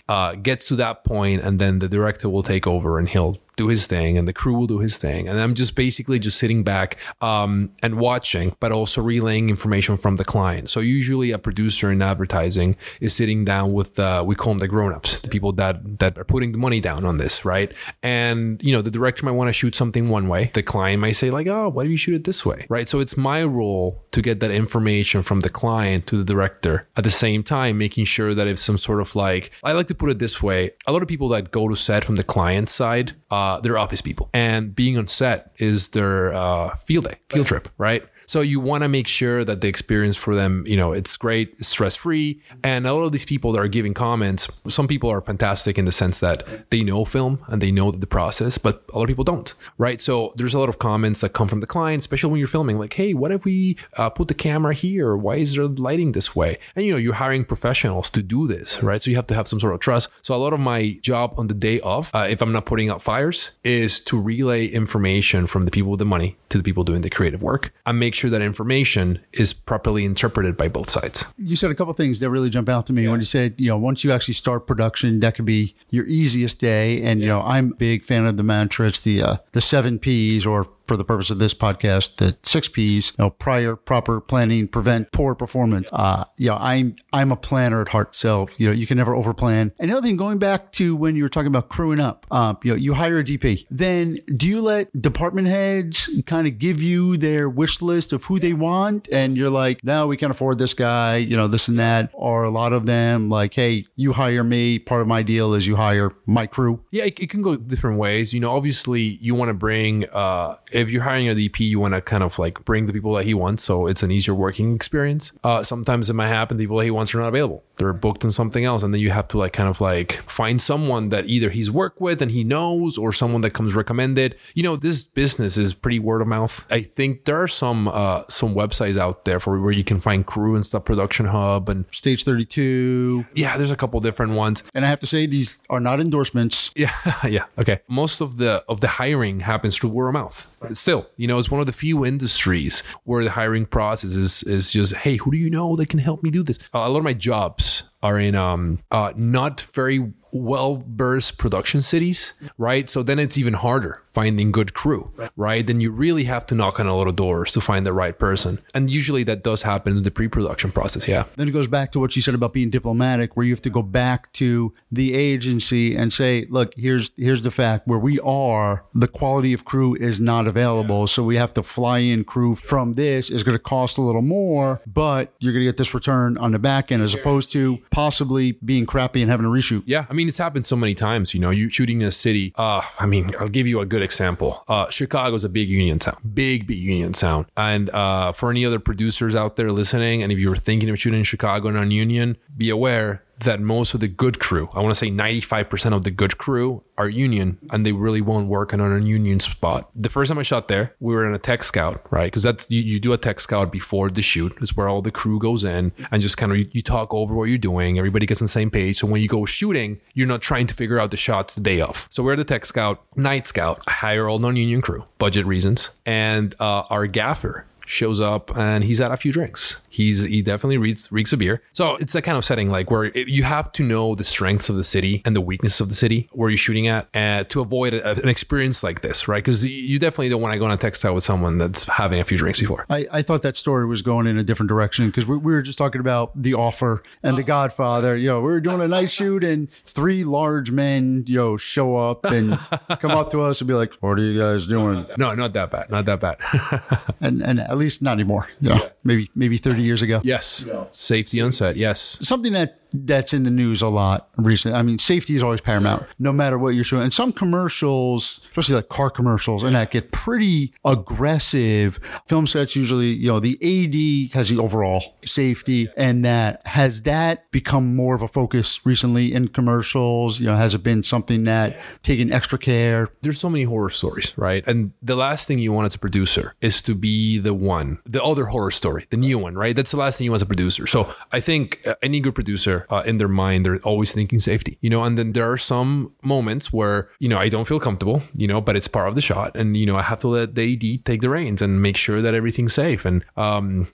gets to that point, and then the director will take over and he'll do his thing and the crew will do his thing, and I'm just basically just sitting back and watching, but also relaying information from the client. So usually a producer in advertising is sitting down with we call them the grown-ups, the people that are putting the money down on this, right? And you know, the director might want to shoot something one way, the client might say like, oh, why do you shoot it this way, right? So it's my role to get that information from the client to the director, at the same time making sure that it's some sort of like, I like to put it this way, a lot of people that go to set from the client side, they're office people, and being on set is their field trip, right? So you want to make sure that the experience for them, you know, it's great, it's stress-free. And a lot of these people that are giving comments, some people are fantastic in the sense that they know film and they know the process, but a lot of people don't, right? So there's a lot of comments that come from the client, especially when you're filming, like, hey, what if we put the camera here? Why is there lighting this way? And, you know, you're hiring professionals to do this, right? So you have to have some sort of trust. So a lot of my job on the day off, if I'm not putting out fires, is to relay information from the people with the money to the people doing the creative work and make sure that information is properly interpreted by both sides. You said a couple of things that really jump out to me. Yeah. When you said, you know, once you actually start production, that could be your easiest day. And, yeah, you know, I'm a big fan of the mantra. It's the 7 Ps, or for the purpose of this podcast, the 6 Ps, you know, prior, proper, planning, prevent, poor performance. Yeah. You know, I'm a planner at heart. So, you know, you can never overplan. And the other thing, going back to when you were talking about crewing up, you know, you hire a DP, then do you let department heads kind of give you their wish list of who they want? And you're like, no, we can't afford this guy, you know, this and that. Or a lot of them like, hey, you hire me. Part of my deal is you hire my crew. Yeah, it can go different ways. You know, obviously you want to bring, if you're hiring a DP, you want to kind of like bring the people that he wants, so it's an easier working experience. Sometimes it might happen, the people that he wants are not available. They're booked in something else, and then you have to like kind of like find someone that either he's worked with and he knows, or someone that comes recommended. You know, this business is pretty word of mouth. I think there are some websites out there for where you can find crew and stuff, Production Hub and Stage 32. Yeah, there's a couple different ones. And I have to say, these are not endorsements. Yeah, yeah. Okay. Most of the hiring happens through word of mouth. Right. Still, you know, it's one of the few industries where the hiring process is just, hey, who do you know that can help me do this? A lot of my jobs are in not very well-versed production cities, right? So then it's even harder finding good crew, right? Then you really have to knock on a lot of doors to find the right person. And usually that does happen in the pre-production process, yeah. Then it goes back to what you said about being diplomatic, where you have to go back to the agency and say, look, here's the fact where we are, the quality of crew is not available. So we have to fly in crew from this. It's going to cost a little more, but you're going to get this return on the back end, as opposed to possibly being crappy and having a reshoot. Yeah, I mean, it's happened so many times, you know, you shooting in a city. I mean, I'll give you a good example. Chicago's a big union town, big union town. And for any other producers out there listening, and if you were thinking of shooting in Chicago non-union, be aware that most of the good crew, I want to say 95% of the good crew are union, and they really won't work on an union spot. The first time I shot there, we were in a tech scout, right? Because that's you do a tech scout before the shoot. It's where all the crew goes in and just kind of you talk over what you're doing. Everybody gets on the same page. So when you go shooting, you're not trying to figure out the shots the day off. So we're the tech scout, night scout, I hire all non-union crew, budget reasons, and our gaffer shows up and he's had a few drinks. He definitely reeks of beer. So it's that kind of setting, like, where you have to know the strengths of the city and the weaknesses of the city where you're shooting at to avoid an experience like this, right? Because you definitely don't want to go on a text out with someone that's having a few drinks before. I thought that story was going in a different direction because we were just talking about The Offer and The Godfather. You know, we were doing a night shoot and three large men, you know, show up and come up to us and be like, what are you guys doing? No, not that bad. Not that bad. and at least not anymore. No. Yeah. Maybe 30 years ago. Yes. Yeah. Safety on set. Yes. Something that's in the news a lot recently. I mean, safety is always paramount, no matter what you're doing. And some commercials, especially like car commercials, and that get pretty aggressive. Film sets usually, you know, the AD has the overall safety, and that has that become more of a focus recently in commercials? You know, has it been something that taking extra care? There's so many horror stories, right? And the last thing you want as a producer is to be the other horror story, the new one, right? That's the last thing you want as a producer. So I think any good producer, in their mind, they're always thinking safety, you know, and then there are some moments where, you know, I don't feel comfortable, you know, but it's part of the shot. And, you know, I have to let the AD take the reins and make sure that everything's safe. And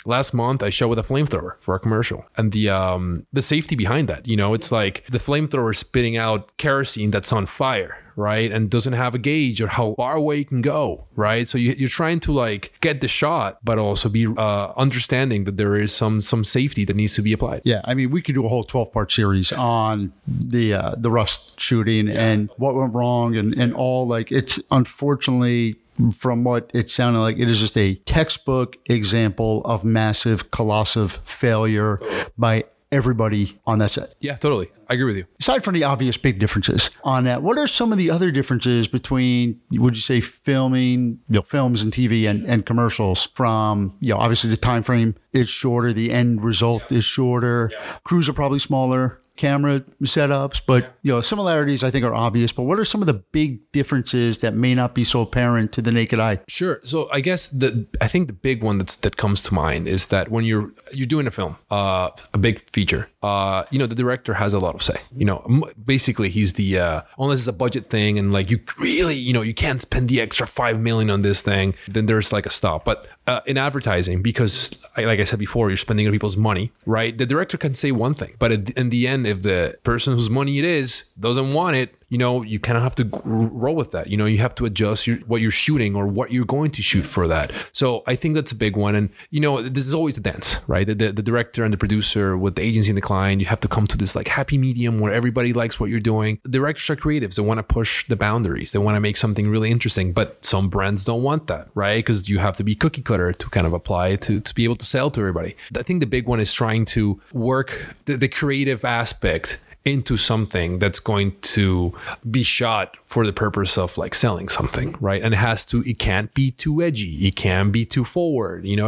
last month I shot with a flamethrower for a commercial, and the safety behind that, you know, it's like the flamethrower spitting out kerosene that's on fire, right? And doesn't have a gauge or how far away it can go, right? So you're trying to like get the shot, but also be understanding that there is some safety that needs to be applied. Yeah, I mean, we could do a whole 12-part series on the Rust shooting and what went wrong and all. Like, it's unfortunately, from what it sounded like, it is just a textbook example of massive, colossal failure by everybody on that set. Yeah, totally. I agree with you. Aside from the obvious big differences on that, what are some of the other differences between, would you say, filming, you know, films and TV and commercials? From, you know, obviously the time frame is shorter, the end result is shorter, crews are probably smaller, camera setups, but you know, similarities I think are obvious, but what are some of the big differences that may not be so apparent to the naked eye? Sure. So I guess I think the big one that comes to mind is that when you're doing a film, a big feature, you know, the director has a lot of say. You know, basically he's the unless it's a budget thing and like you really, you know, you can't spend the extra $5 million on this thing, then there's like a stop. But in advertising, because like I said before, you're spending people's money, right? The director can say one thing, but in the end, if the person whose money it is doesn't want it, you know, you kind of have to roll with that. You know, you have to adjust what you're shooting or what you're going to shoot for that. So I think that's a big one. And, you know, this is always a dance, right? The director and the producer with the agency and the client, you have to come to this like happy medium where everybody likes what you're doing. The directors are creatives. They want to push the boundaries. They want to make something really interesting, but some brands don't want that, right? Because you have to be cookie cutter to kind of apply to be able to sell to everybody. I think the big one is trying to work the creative aspect into something that's going to be shot for the purpose of like selling something, right? And it can't be too edgy. It can't be too forward, you know,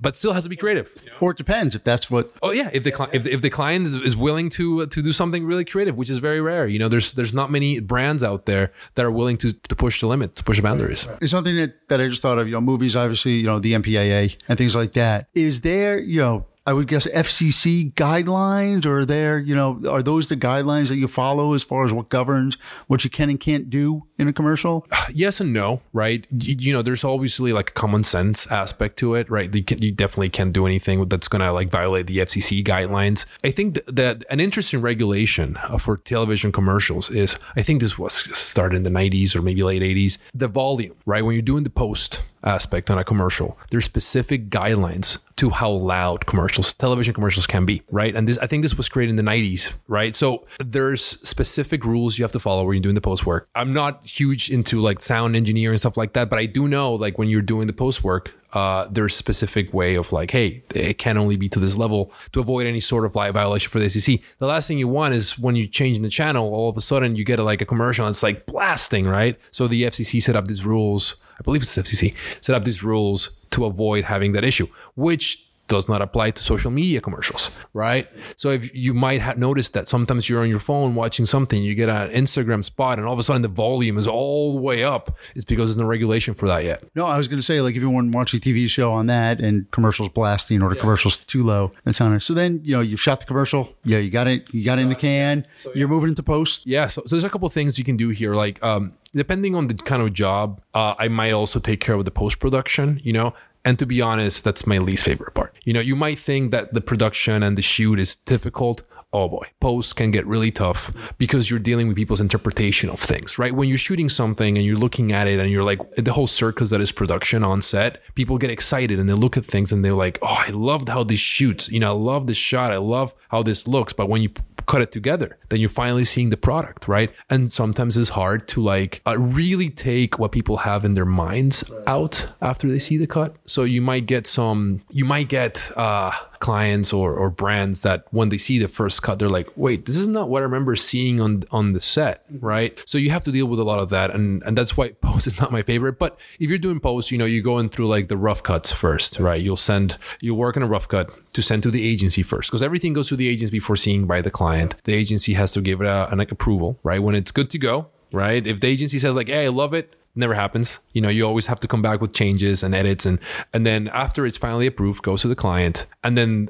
but still has to be creative. Or it depends if that's what. Oh yeah. If the client is willing to do something really creative, which is very rare, you know, there's not many brands out there that are willing to push the limit, to push the boundaries. It's something that I just thought of, you know, movies, obviously, you know, the MPAA and things like that. Is there, you know, I would guess FCC guidelines, or are those the guidelines that you follow as far as what governs what you can and can't do in a commercial? Yes and no, right? You know, there's obviously like a common sense aspect to it, right? You definitely can't do anything that's going to like violate the FCC guidelines. I think that an interesting regulation for television commercials is, I think this was started in the 90s or maybe late 80s, the volume, right? When you're doing the post aspect on a commercial, there's specific guidelines to how loud television commercials can be, right? And I think this was created in the 90s, right? So there's specific rules you have to follow when you're doing the post work. I'm not huge into like sound engineering and stuff like that, but I do know like when you're doing the post work, there's specific way of like, hey, it can only be to this level to avoid any sort of live violation for the FCC. The last thing you want is when you change the channel, all of a sudden you get a commercial and it's like blasting, right? So the FCC set up these rules, I believe it's FCC, set up these rules to avoid having that issue, which does not apply to social media commercials, right? So if you might have noticed that sometimes you're on your phone watching something, you get an Instagram spot and all of a sudden the volume is all the way up. It's because there's no regulation for that yet. No, I was going to say, like, if you want to watch a TV show on that and commercials blasting or the commercials too low, that's on it. So then, you know, you've shot the commercial. Yeah, you got it in the can. So, you're moving into post. Yeah, so there's a couple of things you can do here. Like, depending on the kind of job, I might also take care of the post-production, you know, And to be honest, that's my least favorite part. You know, you might think that the production and the shoot is difficult. Oh boy, posts can get really tough because you're dealing with people's interpretation of things, right? When you're shooting something and you're looking at it and you're like, the whole circus that is production on set, people get excited and they look at things and they're like, oh, I loved how this shoots. You know, I love this shot. I love how this looks. But when you cut it together, then you're finally seeing the product, right? And sometimes it's hard to like really take what people have in their minds out after they see the cut. So you might get clients or brands that when they see the first cut, they're like, wait, this is not what I remember seeing on the set, right? So you have to deal with a lot of that. And that's why post is not my favorite. But if you're doing post, you know, you're going through like the rough cuts first, right? You'll work on a rough cut to send to the agency first, because everything goes to the agency before seeing by the client. The agency has to give it an approval, right? When it's good to go, right? If the agency says like, hey, I love it, never happens. You know, you always have to come back with changes and edits. And then after it's finally approved, goes to the client. And then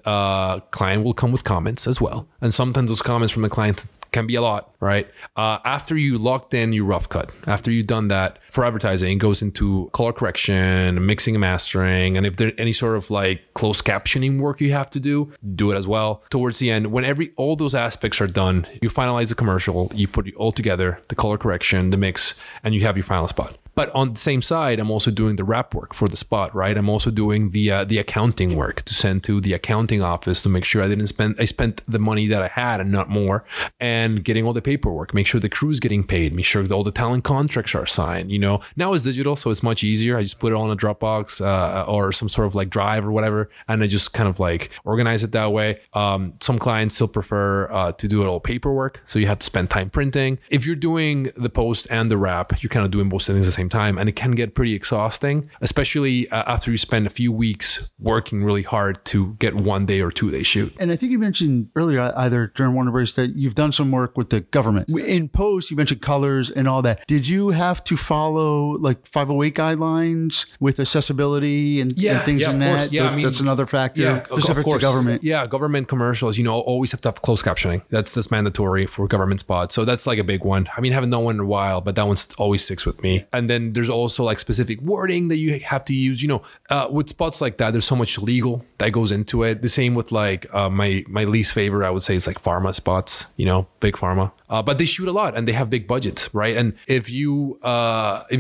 client will come with comments as well. And sometimes those comments from the client can be a lot, right? After you locked in your rough cut, after you've done that for advertising, it goes into color correction, mixing and mastering. And if there's any sort of like closed captioning work you have to do it as well. Towards the end, when all those aspects are done, you finalize the commercial, you put it all together, the color correction, the mix, and you have your final spot. But on the same side, I'm also doing the wrap work for the spot, right? I'm also doing the accounting work to send to the accounting office to make sure I spent the money that I had and not more, and getting all the paperwork, make sure the crew's getting paid, make sure that all the talent contracts are signed. You know, now it's digital, so it's much easier. I just put it on a Dropbox or some sort of like drive or whatever, and I just kind of like organize it that way. Some clients still prefer to do it all paperwork, so you have to spend time printing. If you're doing the post and the wrap, you're kind of doing both things the same time, and it can get pretty exhausting, especially after you spend a few weeks working really hard to get 1 day or 2 day shoot. And I think you mentioned earlier, either during one of the breaks, that you've done some work with the government. In post, you mentioned colors and all that. Did you have to follow like 508 guidelines with accessibility and things in that? Course. Yeah, I mean, that's another factor specific to government. Yeah, government commercials, you know, always have to have closed captioning. That's mandatory for government spots. So that's like a big one. I mean, I haven't done one in a while, but that one always sticks with me. And then there's also like specific wording that you have to use, you know, with spots like that, there's so much legal that goes into it. The same with like my least favorite, I would say, is like pharma spots, you know, big pharma. But they shoot a lot and they have big budgets, right? And if you're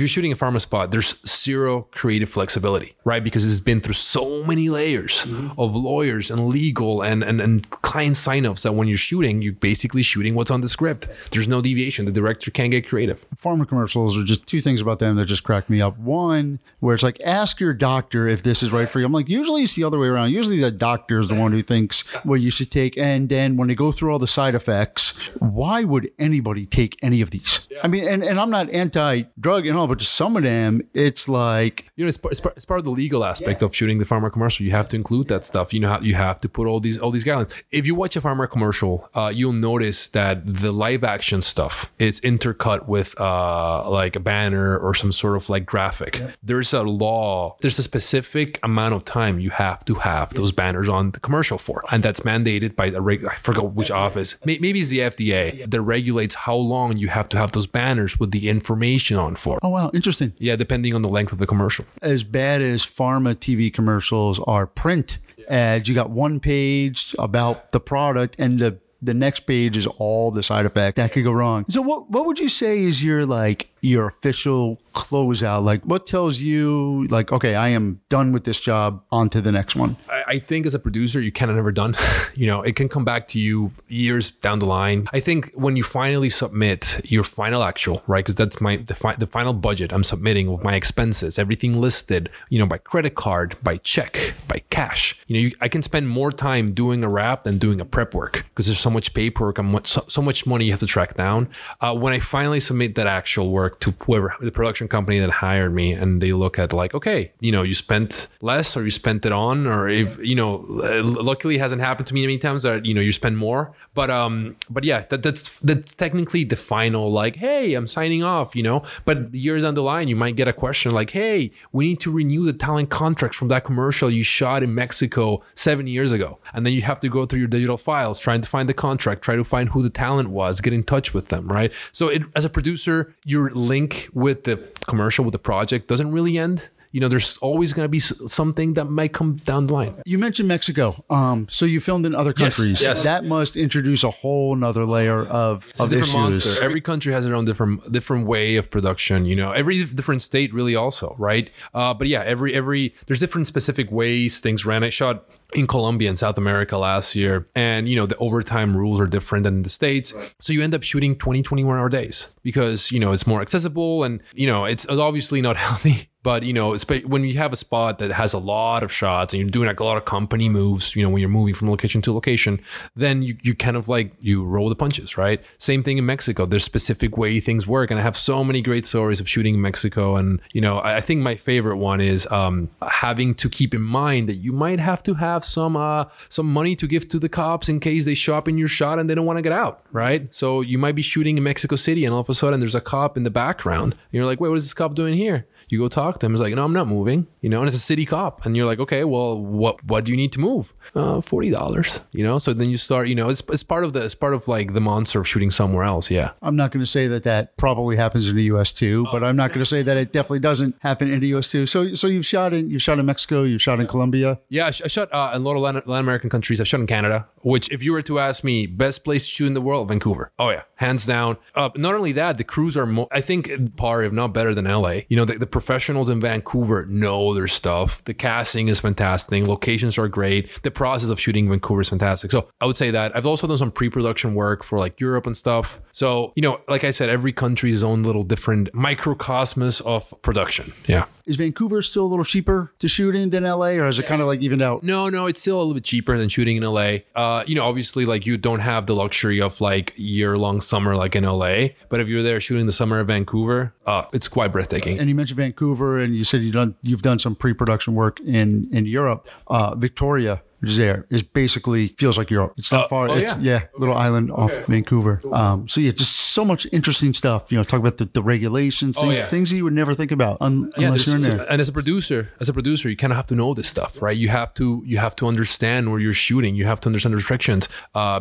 shooting a pharma spot, there's zero creative flexibility, right? Because it's been through so many layers of lawyers and legal and client sign-offs that when you're shooting, you're basically shooting what's on the script. There's no deviation. The director can't get creative. Pharma commercials are just two things about them that just cracked me up. One, where it's like, ask your doctor if this is right for you. I'm like, usually it's the other way around. Usually the doctor is the one who thinks what you should take. And then when they go through all the side effects, why would anybody take any of these? Yeah. I mean, and I'm not anti-drug and all, but just some of them, it's like... You know, it's part of the legal aspect of shooting the pharma commercial. You have to include that stuff. You know, you have to put all these guidelines. If you watch a pharma commercial, you'll notice that the live action stuff, it's intercut with like a banner or some sort of like graphic. Yeah. There's a law. There's a specific amount of time you have to have those banners on the commercial for. And that's mandated by I forgot which office. Maybe it's the FDA. Yeah. The regulates how long you have to have those banners with the information on for. Oh, wow. Interesting. Yeah, depending on the length of the commercial. As bad as pharma TV commercials are print ads, you got one page about the product and the next page is all the side effect that could go wrong. So what would you say is your official closeout? Like, what tells you like, okay, I am done with this job, on to the next one? I think as a producer, you kind of never done. You know, it can come back to you years down the line. I think when you finally submit your final actual, right? Because that's the final budget I'm submitting with my expenses, everything listed, you know, by credit card, by check, by cash. You know, I can spend more time doing a wrap than doing a prep work because there's so much paperwork and so much money you have to track down. When I finally submit that actual work to whoever, the production company that hired me, and they look at like, okay, you know, you spent less or you spent it on, or if, you know, luckily it hasn't happened to me many times that, you know, you spend more, but yeah, that's technically the final, like, hey, I'm signing off, you know, but years down the line, you might get a question like, hey, we need to renew the talent contracts from that commercial you shot in Mexico 7 years ago. And then you have to go through your digital files, trying to find the contract, try to find who the talent was, get in touch with them, right? So as a producer, you're link with the commercial, with the project doesn't really end. you know, there's always going to be something that might come down the line. You mentioned Mexico. So you filmed in other countries. Yes. That must introduce a whole nother layer of issues. Monster. Every country has their own different way of production, you know, every different state really also. Right. But yeah, every there's different specific ways things ran. I shot in Colombia and South America last year. And, you know, the overtime rules are different than in the States. Right. So you end up shooting 20-21 hour days because, you know, it's more accessible and, you know, it's obviously not healthy. But, you know, when you have a spot that has a lot of shots and you're doing like a lot of company moves, you know, when you're moving from location to location, then you kind of like you roll the punches, right? Same thing in Mexico. There's specific way things work. And I have so many great stories of shooting in Mexico. And, you know, I think my favorite one is having to keep in mind that you might have to have some money to give to the cops in case they show up in your shot and they don't want to get out, right? So you might be shooting in Mexico City and all of a sudden there's a cop in the background. And you're like, wait, what is this cop doing here? You go talk to him. He's like, no, I'm not moving, you know, and it's a city cop. And you're like, okay, well, what do you need to move? $40, you know? So then you start, you know, it's part of like the monster of shooting somewhere else. Yeah. I'm not going to say that probably happens in the U.S. too, but I'm not going to say that it definitely doesn't happen in the U.S. too. So you've shot in Mexico, you've shot in Colombia. Yeah. I shot in a lot of Latin American countries. I shot in Canada, which if you were to ask me best place to shoot in the world, Vancouver. Oh yeah. Hands down. Not only that, the crews are I think par, if not better than LA, you know, the professionals in Vancouver know their stuff. The casting is fantastic. Locations are great. The process of shooting in Vancouver is fantastic. So I would say that. I've also done some pre-production work for like Europe and stuff. So, you know, like I said, every country's own little different microcosmos of production. Yeah. Is Vancouver still a little cheaper to shoot in than LA, or is it kind of like evened out? No, it's still a little bit cheaper than shooting in LA. You know, obviously like you don't have the luxury of like year-long summer like in LA, but if you're there shooting the summer of Vancouver, it's quite breathtaking. And you mentioned Vancouver, and you said you've done some pre-production work in Europe. Victoria is there. It basically feels like Europe. It's not far. Little island off Vancouver. So yeah, just so much interesting stuff. You know, talk about the regulations, things that you would never think about unless you're in there. And as a producer, you kind of have to know this stuff, right? You have to understand where you're shooting. You have to understand the restrictions.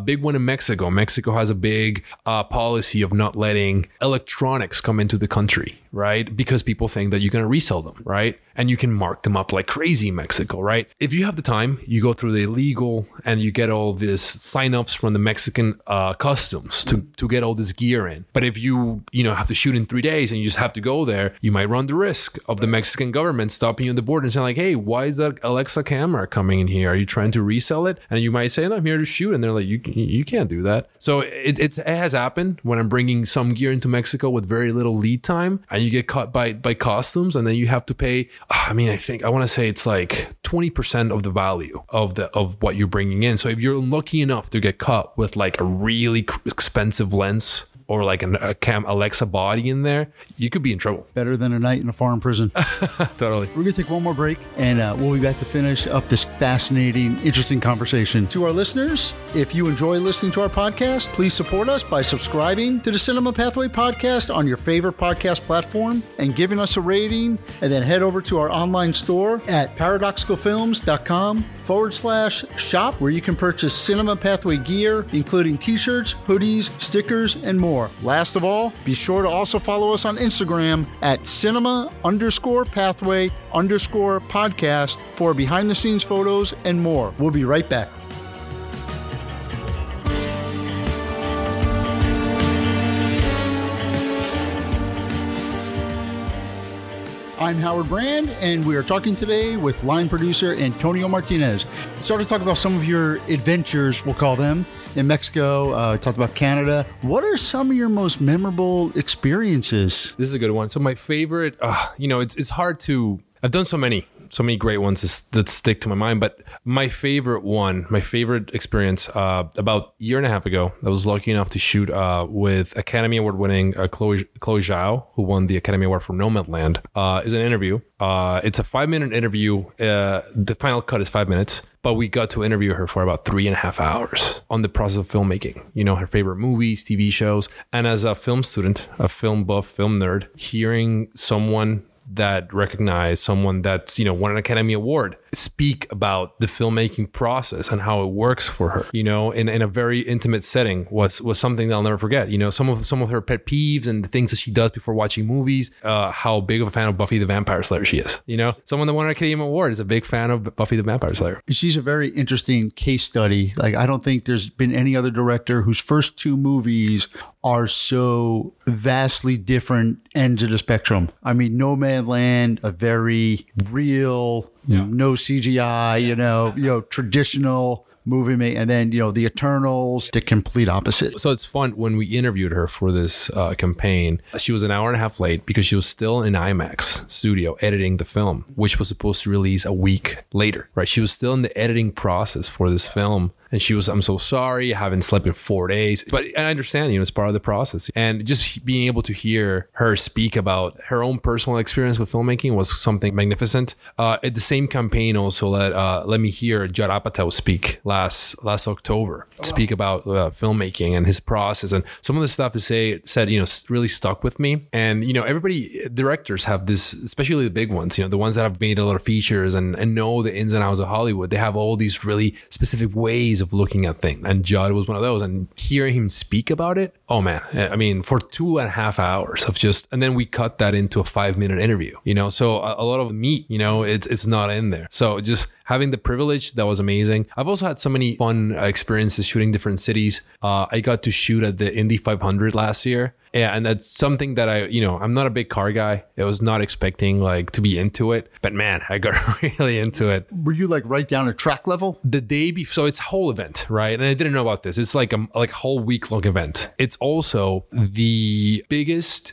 Big one in Mexico. Mexico has a big policy of not letting electronics come into the country, right? Because people think that you're going to resell them, right? And you can mark them up like crazy in Mexico, right? If you have the time, you go through the legal and you get all this sign-ups from the Mexican customs to get all this gear in. But if you have to shoot in 3 days and you just have to go there, you might run the risk of the Mexican government stopping you on the border and saying like, hey, why is that Alexa camera coming in here? Are you trying to resell it? And you might say, no, I'm here to shoot. And they're like, you can't do that. So it has happened when I'm bringing some gear into Mexico with very little lead time and you get caught by customs and then you have to pay... I mean, I think I want to say it's like 20% of the value of what you're bringing in. So if you're lucky enough to get caught with like a really expensive lens or like a Cam Alexa body in there, you could be in trouble. Better than a night in a foreign prison. Totally. We're going to take one more break and we'll be back to finish up this fascinating, interesting conversation. To our listeners, if you enjoy listening to our podcast, please support us by subscribing to the Cinema Pathway podcast on your favorite podcast platform and giving us a rating, and then head over to our online store at paradoxicalfilms.com/shop, where you can purchase Cinema Pathway gear, including t-shirts, hoodies, stickers, and more. Last of all, be sure to also follow us on Instagram at cinema_pathway_podcast for behind the scenes photos and more. We'll be right back. I'm Howard Brand, and we are talking today with line producer Antonio Martinez. We started to talk about some of your adventures, we'll call them, in Mexico. Talked about Canada. What are some of your most memorable experiences? This is a good one. So my favorite, it's hard to... I've done so many great ones that stick to my mind, but my favorite experience about a year and a half ago, I was lucky enough to shoot with Academy Award winning Chloe Zhao, who won the Academy Award for Nomadland. Is an interview. It's a 5-minute interview. The final cut is 5 minutes, but we got to interview her for about 3.5 hours on the process of filmmaking, you know, her favorite movies, TV shows. And as a film student, a film buff, film nerd, hearing someone that recognized someone that's, you know, won an Academy Award speak about the filmmaking process and how it works for her, you know, in a very intimate setting was something that I'll never forget. You know, some of her pet peeves and the things that she does before watching movies, how big of a fan of Buffy the Vampire Slayer she is. You know, someone that won an Academy Award is a big fan of Buffy the Vampire Slayer. She's a very interesting case study. Like, I don't think there's been any other director whose first two movies are so vastly different ends of the spectrum. I mean, Nomadland, a very real, no CGI, you know, traditional movie made, and then, you know, The Eternals, the complete opposite. So it's fun when we interviewed her for this campaign. She was an hour and a half late because she was still in IMAX studio editing the film, which was supposed to release a week later, right? She was still in the editing process for this film. And she was, I'm so sorry, I haven't slept in 4 days. But I understand, you know, it's part of the process. And just being able to hear her speak about her own personal experience with filmmaking was something magnificent. At the same campaign also let me hear Judd Apatow speak last October, speak about filmmaking and his process. And some of the stuff he said, you know, really stuck with me. And, you know, everybody, directors have this, especially the big ones, you know, the ones that have made a lot of features and know the ins and outs of Hollywood. They have all these really specific ways of looking at things, and Judd was one of those. And hearing him speak about it, oh man, I mean, for 2.5 hours of just, and then we cut that into a 5-minute interview, you know, so a lot of meat, you know, it's not in there. So just having the privilege, that was amazing. I've also had so many fun experiences shooting different cities. I got to shoot at the Indy 500 last year. Yeah, and that's something that I, you know, I'm not a big car guy. I was not expecting like to be into it, but man, I got really into it. Were you like right down to track level? The day before, so it's a whole event, right? And I didn't know about this. It's like a whole week long event. It's also the biggest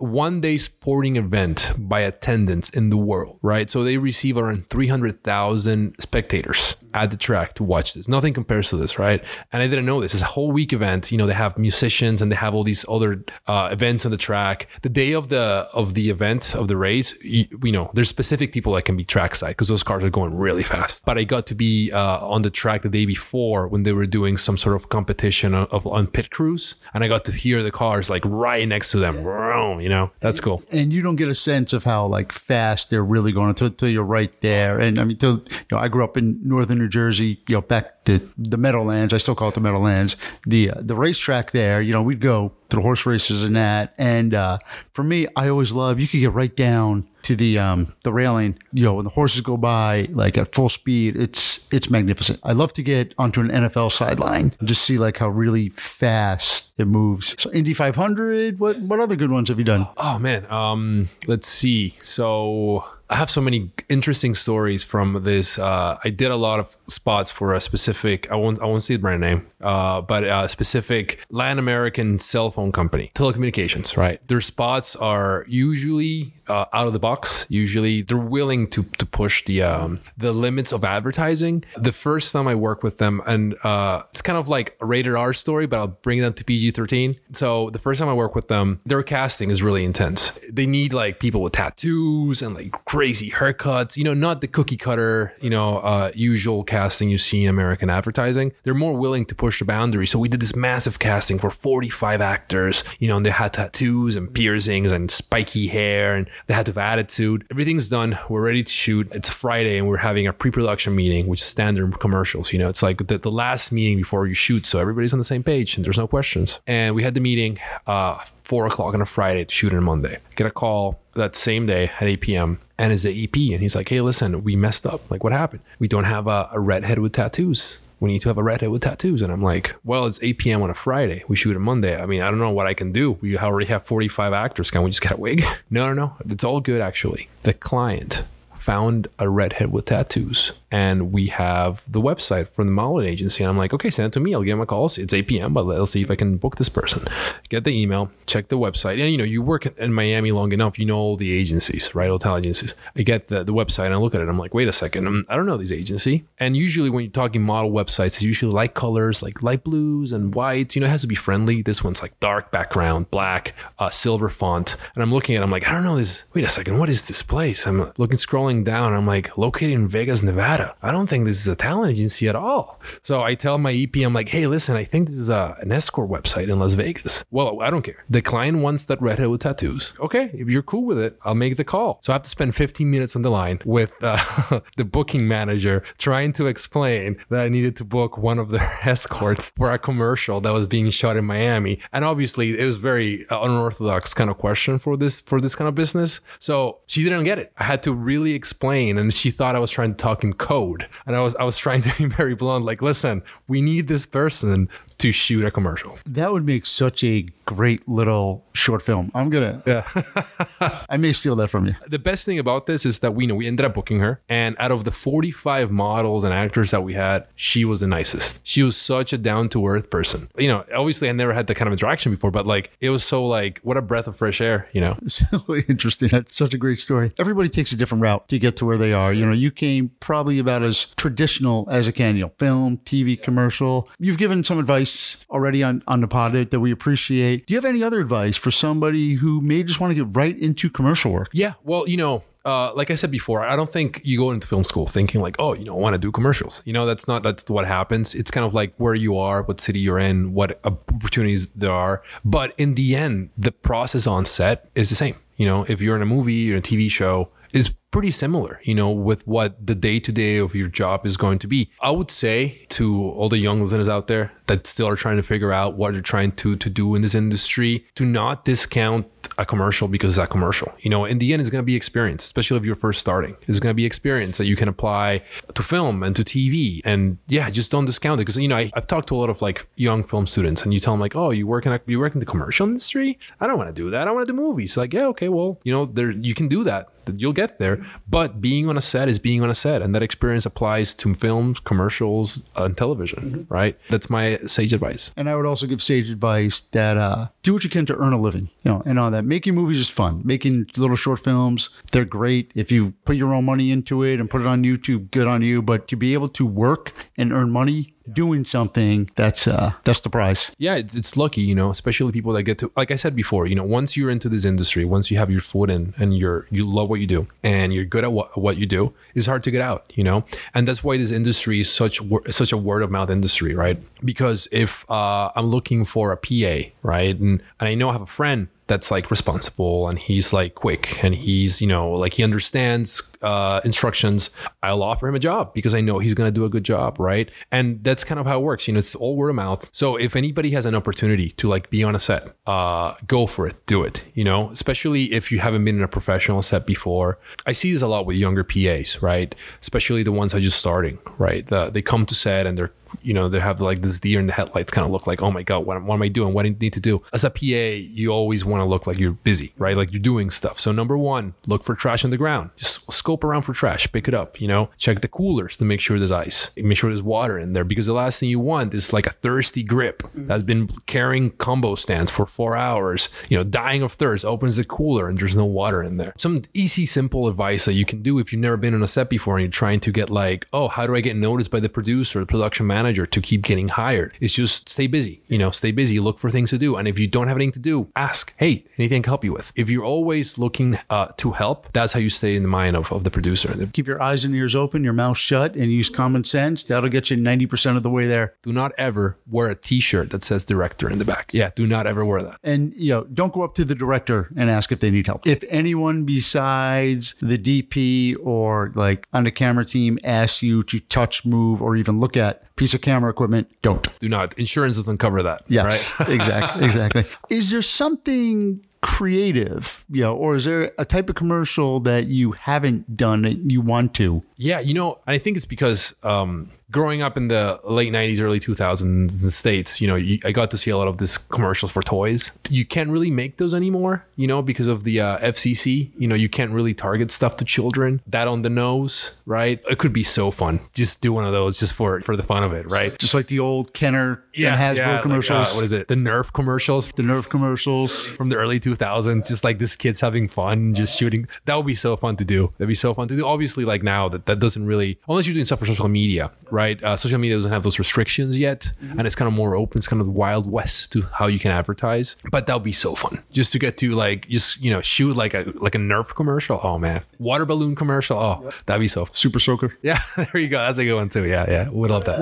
one-day sporting event by attendance in the world, right? So they receive around 300,000 spectators at the track to watch this. Nothing compares to this, right? And I didn't know this. It's a whole week event. You know, they have musicians and they have all these other events on the track. The day of the event, of the race, you know, there's specific people that can be trackside because those cars are going really fast. But I got to be on the track the day before when they were doing some sort of competition on pit crews. And I got to hear the cars like right next to them. You know, that's cool. And you don't get a sense of how like fast they're really going until you're right there. And I mean, I grew up in northern New Jersey, you know, back to the Meadowlands. I still call it the Meadowlands. The racetrack there, you know, we'd go to the horse races and that. And for me, I always love, you could get right down to the railing, you know, when the horses go by like at full speed, it's magnificent. I love to get onto an NFL sideline and just see like how really fast it moves. So Indy 500, what other good ones have you done? Oh man, let's see. So I have so many interesting stories from this. I did a lot of spots for a specific, I won't say the brand name, but a specific Latin American cell phone company, telecommunications, right? Their spots are usually out of the box. Usually they're willing to push the limits of advertising. The first time I worked with them, and it's kind of like a rated R story, but I'll bring them to PG-13. So the first time I worked with them, their casting is really intense. They need like people with tattoos and like crazy haircuts, you know, not the cookie cutter, you know, usual casting you see in American advertising. They're more willing to push the boundary. So we did this massive casting for 45 actors, you know, and they had tattoos and piercings and spiky hair, and they had to have attitude. Everything's done. We're ready to shoot. It's Friday and we're having a pre-production meeting, which is standard commercials. You know, it's like the last meeting before you shoot. So everybody's on the same page and there's no questions. And we had the meeting 4:00 on a Friday to shoot on a Monday. Get a call that same day at 8 p.m. and it's the EP. And he's like, hey, listen, we messed up. Like, what happened? We don't have a redhead with tattoos. We need to have a redhead with tattoos. And I'm like, well, it's 8 p.m. on a Friday. We shoot on Monday. I mean, I don't know what I can do. We already have 45 actors. Can we just get a wig? No. It's all good, actually. The client found a redhead with tattoos. And we have the website from the modeling agency. And I'm like, okay, send it to me. I'll give him a call. It's 8 p.m., but let's see if I can book this person. Get the email, check the website. And, you know, you work in Miami long enough, you know all the agencies, right? Hotel agencies. I get the website and I look at it. I'm like, wait a second. I don't know this agency. And usually when you're talking model websites, it's usually light colors, like light blues and whites. You know, it has to be friendly. This one's like dark background, black, silver font. And I'm looking at it. I'm like, I don't know this. Wait a second. What is this place? I'm looking, scrolling down. I'm like, located in Vegas, Nevada. data. I don't think this is a talent agency at all. So I tell my EP, I'm like, hey, listen, I think this is an escort website in Las Vegas. Well, I don't care. The client wants that redhead with tattoos. Okay, if you're cool with it, I'll make the call. So I have to spend 15 minutes on the line with the booking manager trying to explain that I needed to book one of their escorts for a commercial that was being shot in Miami. And obviously, it was very unorthodox kind of question for this kind of business. So she didn't get it. I had to really explain, and she thought I was trying to talk in code. And I was trying to be very blunt, like, listen, we need this person to shoot a commercial. That would make such a great little short film. I'm gonna, yeah. I may steal that from you. The best thing about this is that we ended up booking her, and out of the 45 models and actors that we had, she was the nicest. She was such a down-to-earth person. You know, obviously I never had that kind of interaction before, but like, it was so like, what a breath of fresh air, you know? It's really interesting. That's such a great story. Everybody takes a different route to get to where they are. You know, you came probably about as traditional as it can, you know, film, TV, commercial. You've given some advice already on the pod that we appreciate. Do you have any other advice for somebody who may just want to get right into commercial work? Yeah, well, you know, like I said before, I don't think you go into film school thinking like, oh, you know, I want to do commercials. You know, that's what happens. It's kind of like where you are, what city you're in, what opportunities there are. But in the end, the process on set is the same. You know, if you're in a movie or a TV show, is pretty similar, you know, with what the day-to-day of your job is going to be. I would say to all the young listeners out there that still are trying to figure out what they're trying to do in this industry, do not discount a commercial because it's a commercial. You know, in the end, it's going to be experience, especially if you're first starting. It's going to be experience that you can apply to film and to TV. And yeah, just don't discount it. Because, you know, I've talked to a lot of like young film students and you tell them like, oh, you work in the commercial industry? I don't want to do that. I want to do movies. Like, yeah, okay, well, you know, there you can do that. You'll get there. But being on a set is being on a set. And that experience applies to films, commercials, and television, mm-hmm. right? That's my sage advice. And I would also give sage advice that do what you can to earn a living, you know, and all that. Making movies is fun. Making little short films, they're great. If you put your own money into it and put it on YouTube, good on you. But to be able to work and earn money doing something, that's the prize. Yeah, it's lucky, you know, especially people that get to, like I said before, you know, once you're into this industry, once you have your foot in and you love what you do and you're good at what you do, it's hard to get out, you know? And that's why this industry is such a word of mouth industry, right? Because if I'm looking for a PA, right? And I know I have a friend that's like responsible and he's like quick and he's, you know, like he understands instructions, I'll offer him a job because I know he's going to do a good job, right? And that's kind of how it works. You know, it's all word of mouth. So if anybody has an opportunity to like be on a set, go for it, do it, you know, especially if you haven't been in a professional set before. I see this a lot with younger PAs, right? Especially the ones that are just starting, right? They come to set and they're, you know, they have like this deer in the headlights kind of look like, oh my God, what am I doing? What do I need to do? As a PA, you always want to look like you're busy, right? Like you're doing stuff. So number one, look for trash on the ground. Just scope around for trash, pick it up, you know, check the coolers to make sure there's ice, make sure there's water in there, because the last thing you want is like a thirsty grip that's been carrying combo stands for 4 hours, you know, dying of thirst, opens the cooler and there's no water in there. Some easy, simple advice that you can do if you've never been on a set before and you're trying to get like, oh, how do I get noticed by the producer, the production manager to keep getting hired? It's just stay busy, you know, look for things to do. And if you don't have anything to do, ask, hey, anything I can help you with? If you're always looking to help, that's how you stay in the mind of the producer. Keep your eyes and ears open, your mouth shut, and use common sense. That'll get you 90% of the way there. Do not ever wear a t-shirt that says director in the back. Yeah, do not ever wear that. And, you know, don't go up to the director and ask if they need help. If anyone besides the DP or like on the camera team asks you to touch, move, or even look at piece of camera equipment, do not. Insurance doesn't cover that. Yes, right? exactly. Is there something creative, you know, or is there a type of commercial that you haven't done that you want to? Yeah, you know, I think it's because growing up in the late 90s, early 2000s in the States, you know, I got to see a lot of these commercials for toys. You can't really make those anymore, you know, because of the FCC. You know, you can't really target stuff to children. That on the nose, right? It could be so fun. Just do one of those just for the fun of it, right? Just like the old Kenner and Hasbro commercials. Like, what is it? The Nerf commercials. The Nerf commercials from the early 2000s. Just like this kid's having fun, just shooting. That would be so fun to do. Obviously, like now, that doesn't really, unless you're doing stuff for social media, right? right? Social media doesn't have those restrictions yet, and it's kind of more open. It's kind of the Wild West to how you can advertise. But that would be so fun, just to get to like, just, you know, shoot like a Nerf commercial. Oh man, water balloon commercial. Oh, yep. That'd be so super soaker. Yeah, there you go. That's a good one too. Yeah, yeah, would love that.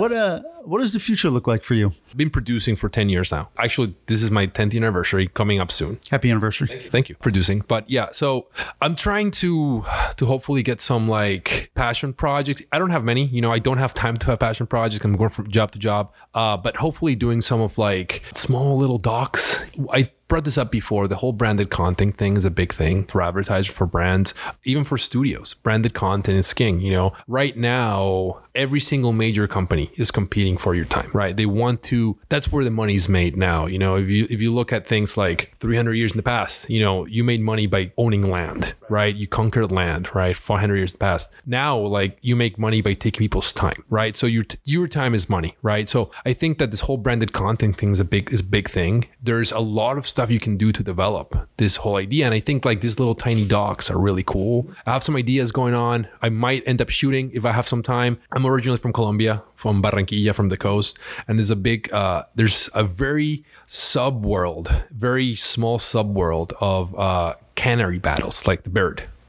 What does the future look like for you? I've been producing for 10 years now. Actually, this is my 10th anniversary coming up soon. Happy anniversary. Thank you. Producing. But yeah, so I'm trying to hopefully get some like passion projects. I don't have many, you know, I don't have time to have passion projects. I'm going from job to job, but hopefully doing some of like small little docs. I brought this up before. The whole branded content thing is a big thing for advertisers, for brands, even for studios. Branded content is king. You know, right now, every single major company is competing for your time, right? They want to, that's where the money's made now. You know, if you look at things like 300 years in the past, you know, you made money by owning land, right? You conquered land, right? 400 years in the past. Now, like, you make money by taking people's time, right? So your time is money, right? So I think that this whole branded content thing is a big thing. There's a lot of stuff you can do to develop this whole idea, and I think like these little tiny docs are really cool. I have some ideas going on. I might end up shooting if I have some time. I'm originally from Colombia, from Barranquilla, from the coast, and there's a big very small subworld of canary battles, like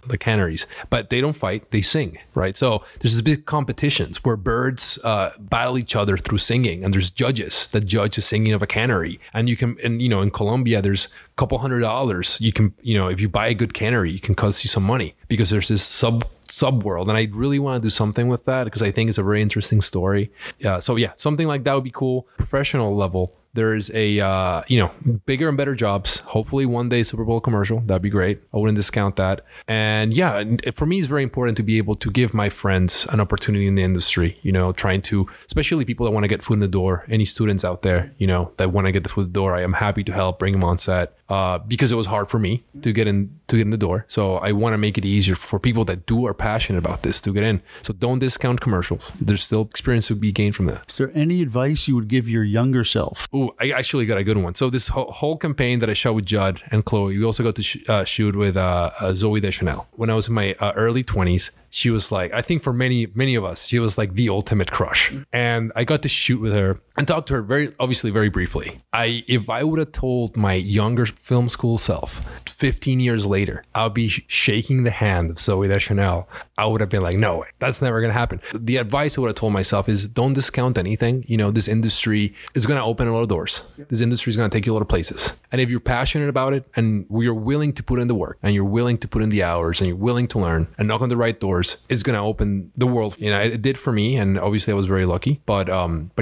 the canaries, but they don't fight, they sing, right? So there's this big competitions where birds battle each other through singing, and there's judges that judge the singing of a canary. And you can, and you know, in Colombia, there's a couple $100 you can, you know, if you buy a good canary, it can cost you some money because there's this subworld, and I really want to do something with that because I think it's a very interesting story. So yeah, something like that would be cool. Professional level, there's a, you know, bigger and better jobs. Hopefully one day Super Bowl commercial. That'd be great. I wouldn't discount that. And yeah, for me, it's very important to be able to give my friends an opportunity in the industry, you know, trying to, especially people that want to get food in the door, any students out there, you know, that want to get the food in the door, I am happy to help bring them on set. Because it was hard for me to get in the door. So I want to make it easier for people that are passionate about this to get in. So don't discount commercials. There's still experience to be gained from that. Is there any advice you would give your younger self? Oh, I actually got a good one. So this whole campaign that I shot with Judd and Chloe, we also got to shoot with Zooey Deschanel. When I was in my early 20s, she was like, I think for many of us, she was like the ultimate crush. And I got to shoot with her and talk to her very briefly. If I would have told my younger film school self 15 years later, I'll be shaking the hand of Zooey Deschanel, I would have been like, no way, that's never going to happen. The advice I would have told myself is don't discount anything. You know, this industry is going to open a lot of doors. This industry is going to take you a lot of places. And if you're passionate about it and you're willing to put in the work and you're willing to put in the hours and you're willing to learn and knock on the right doors, it's going to open the world. You know, it did for me, and obviously I was very lucky. But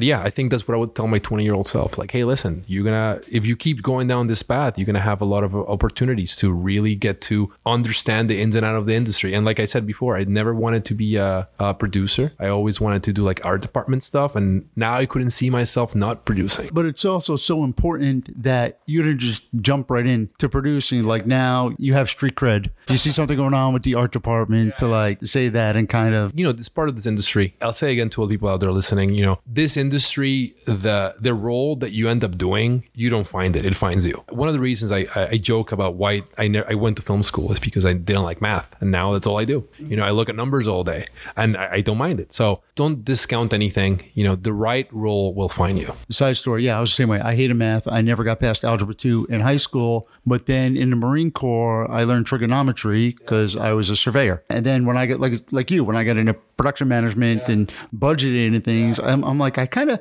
yeah, I think that's what I would tell my 20-year-old self. Like, hey, listen, if you keep going down this path, you're gonna have a lot of opportunities to really get to understand the ins and outs of the industry. And like I said before, I never wanted to be a producer. I always wanted to do like art department stuff, and now I couldn't see myself not producing. But it's also so important that you didn't just jump right into producing. Like, now you have street cred. You see something going on with the art department to like say that, and kind of, you know, this part of this industry, I'll say again to all the people out there listening, you know, this industry, the role that you end up doing, you don't find it, it finds you. One of the reasons I joke about why I went to film school is because I didn't like math, and now that's all I do. You know, I look at numbers all day and I don't mind it. So don't discount anything. You know, the right role will find you. Side story. Yeah, I was the same way. I hated math. I never got past algebra 2 in high school, but then in the Marine Corps, I learned trigonometry because I was a surveyor. And then when I got when I got into production management and budgeting and things, I'm like, I kind of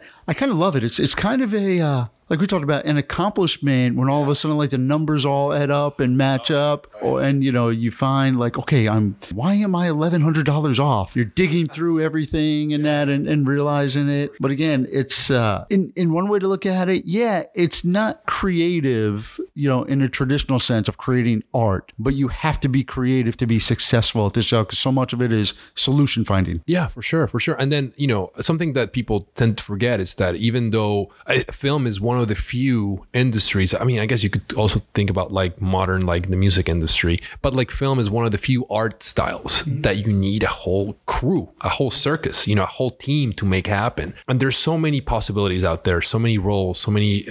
love it. It's kind of a like we talked about, an accomplishment when all of a sudden like the numbers all add up and match up, and you know, you find like, okay, why am I $1,100 off? You're digging through everything and that and realizing it. But again, it's in one way to look at it, yeah, it's not creative, you know, in a traditional sense of creating art, but you have to be creative to be successful at this job because so much of it is solution finding. Yeah, for sure. And then, you know, something that people tend to forget is that even though film is one one of the few industries. I mean, I guess you could also think about like modern, like the music industry, but like film is one of the few art styles that you need a whole crew, a whole circus, you know, a whole team to make happen. And there's so many possibilities out there, so many roles, so many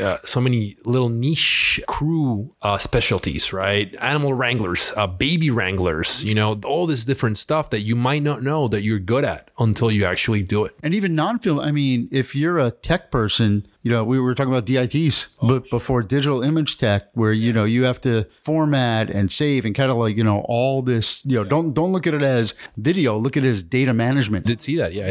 little niche crew specialties, right? Animal wranglers, baby wranglers, you know, all this different stuff that you might not know that you're good at until you actually do it. And even non-film, I mean, if you're a tech person, you know, we were talking about DITs, but before digital image tech, where, you know, you have to format and save and kind of like, you know, all this, you know, don't look at it as video, look at it as data management. I did see that. You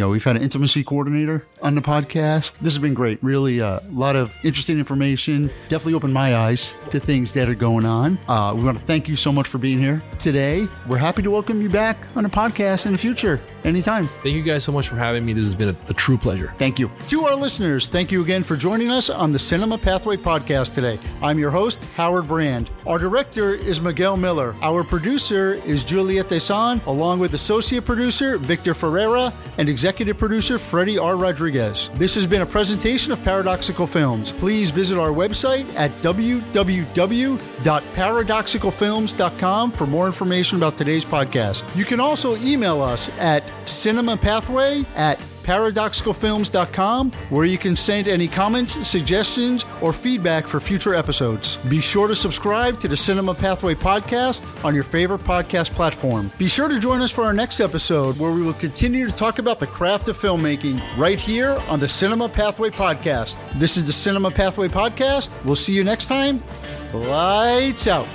know, we've had an intimacy coordinator on the podcast. This has been great. Really a lot of interesting information. Definitely opened my eyes to things that are going on. We want to thank you so much for being here today. We're happy to welcome you back on the podcast in the future. Anytime. Thank you guys so much for having me. This has been a true pleasure. Thank you. To our listeners, thank you again for joining us on the Cinema Pathway Podcast today. I'm your host, Howard Brand. Our director is Miguel Miller. Our producer is Juliette San, along with associate producer Victor Ferreira and executive producer Freddie R. Rodriguez. This has been a presentation of Paradoxical Films. Please visit our website at www.paradoxicalfilms.com for more information about today's podcast. You can also email us at cinemapathway@paradoxicalfilms.com, where you can send any comments, suggestions, or feedback for future episodes. Be sure to subscribe to the Cinema Pathway Podcast on your favorite podcast platform. Be sure to join us for our next episode, where we will continue to talk about the craft of filmmaking right here on the Cinema Pathway Podcast. This is the Cinema Pathway Podcast. We'll see you next time. Lights out.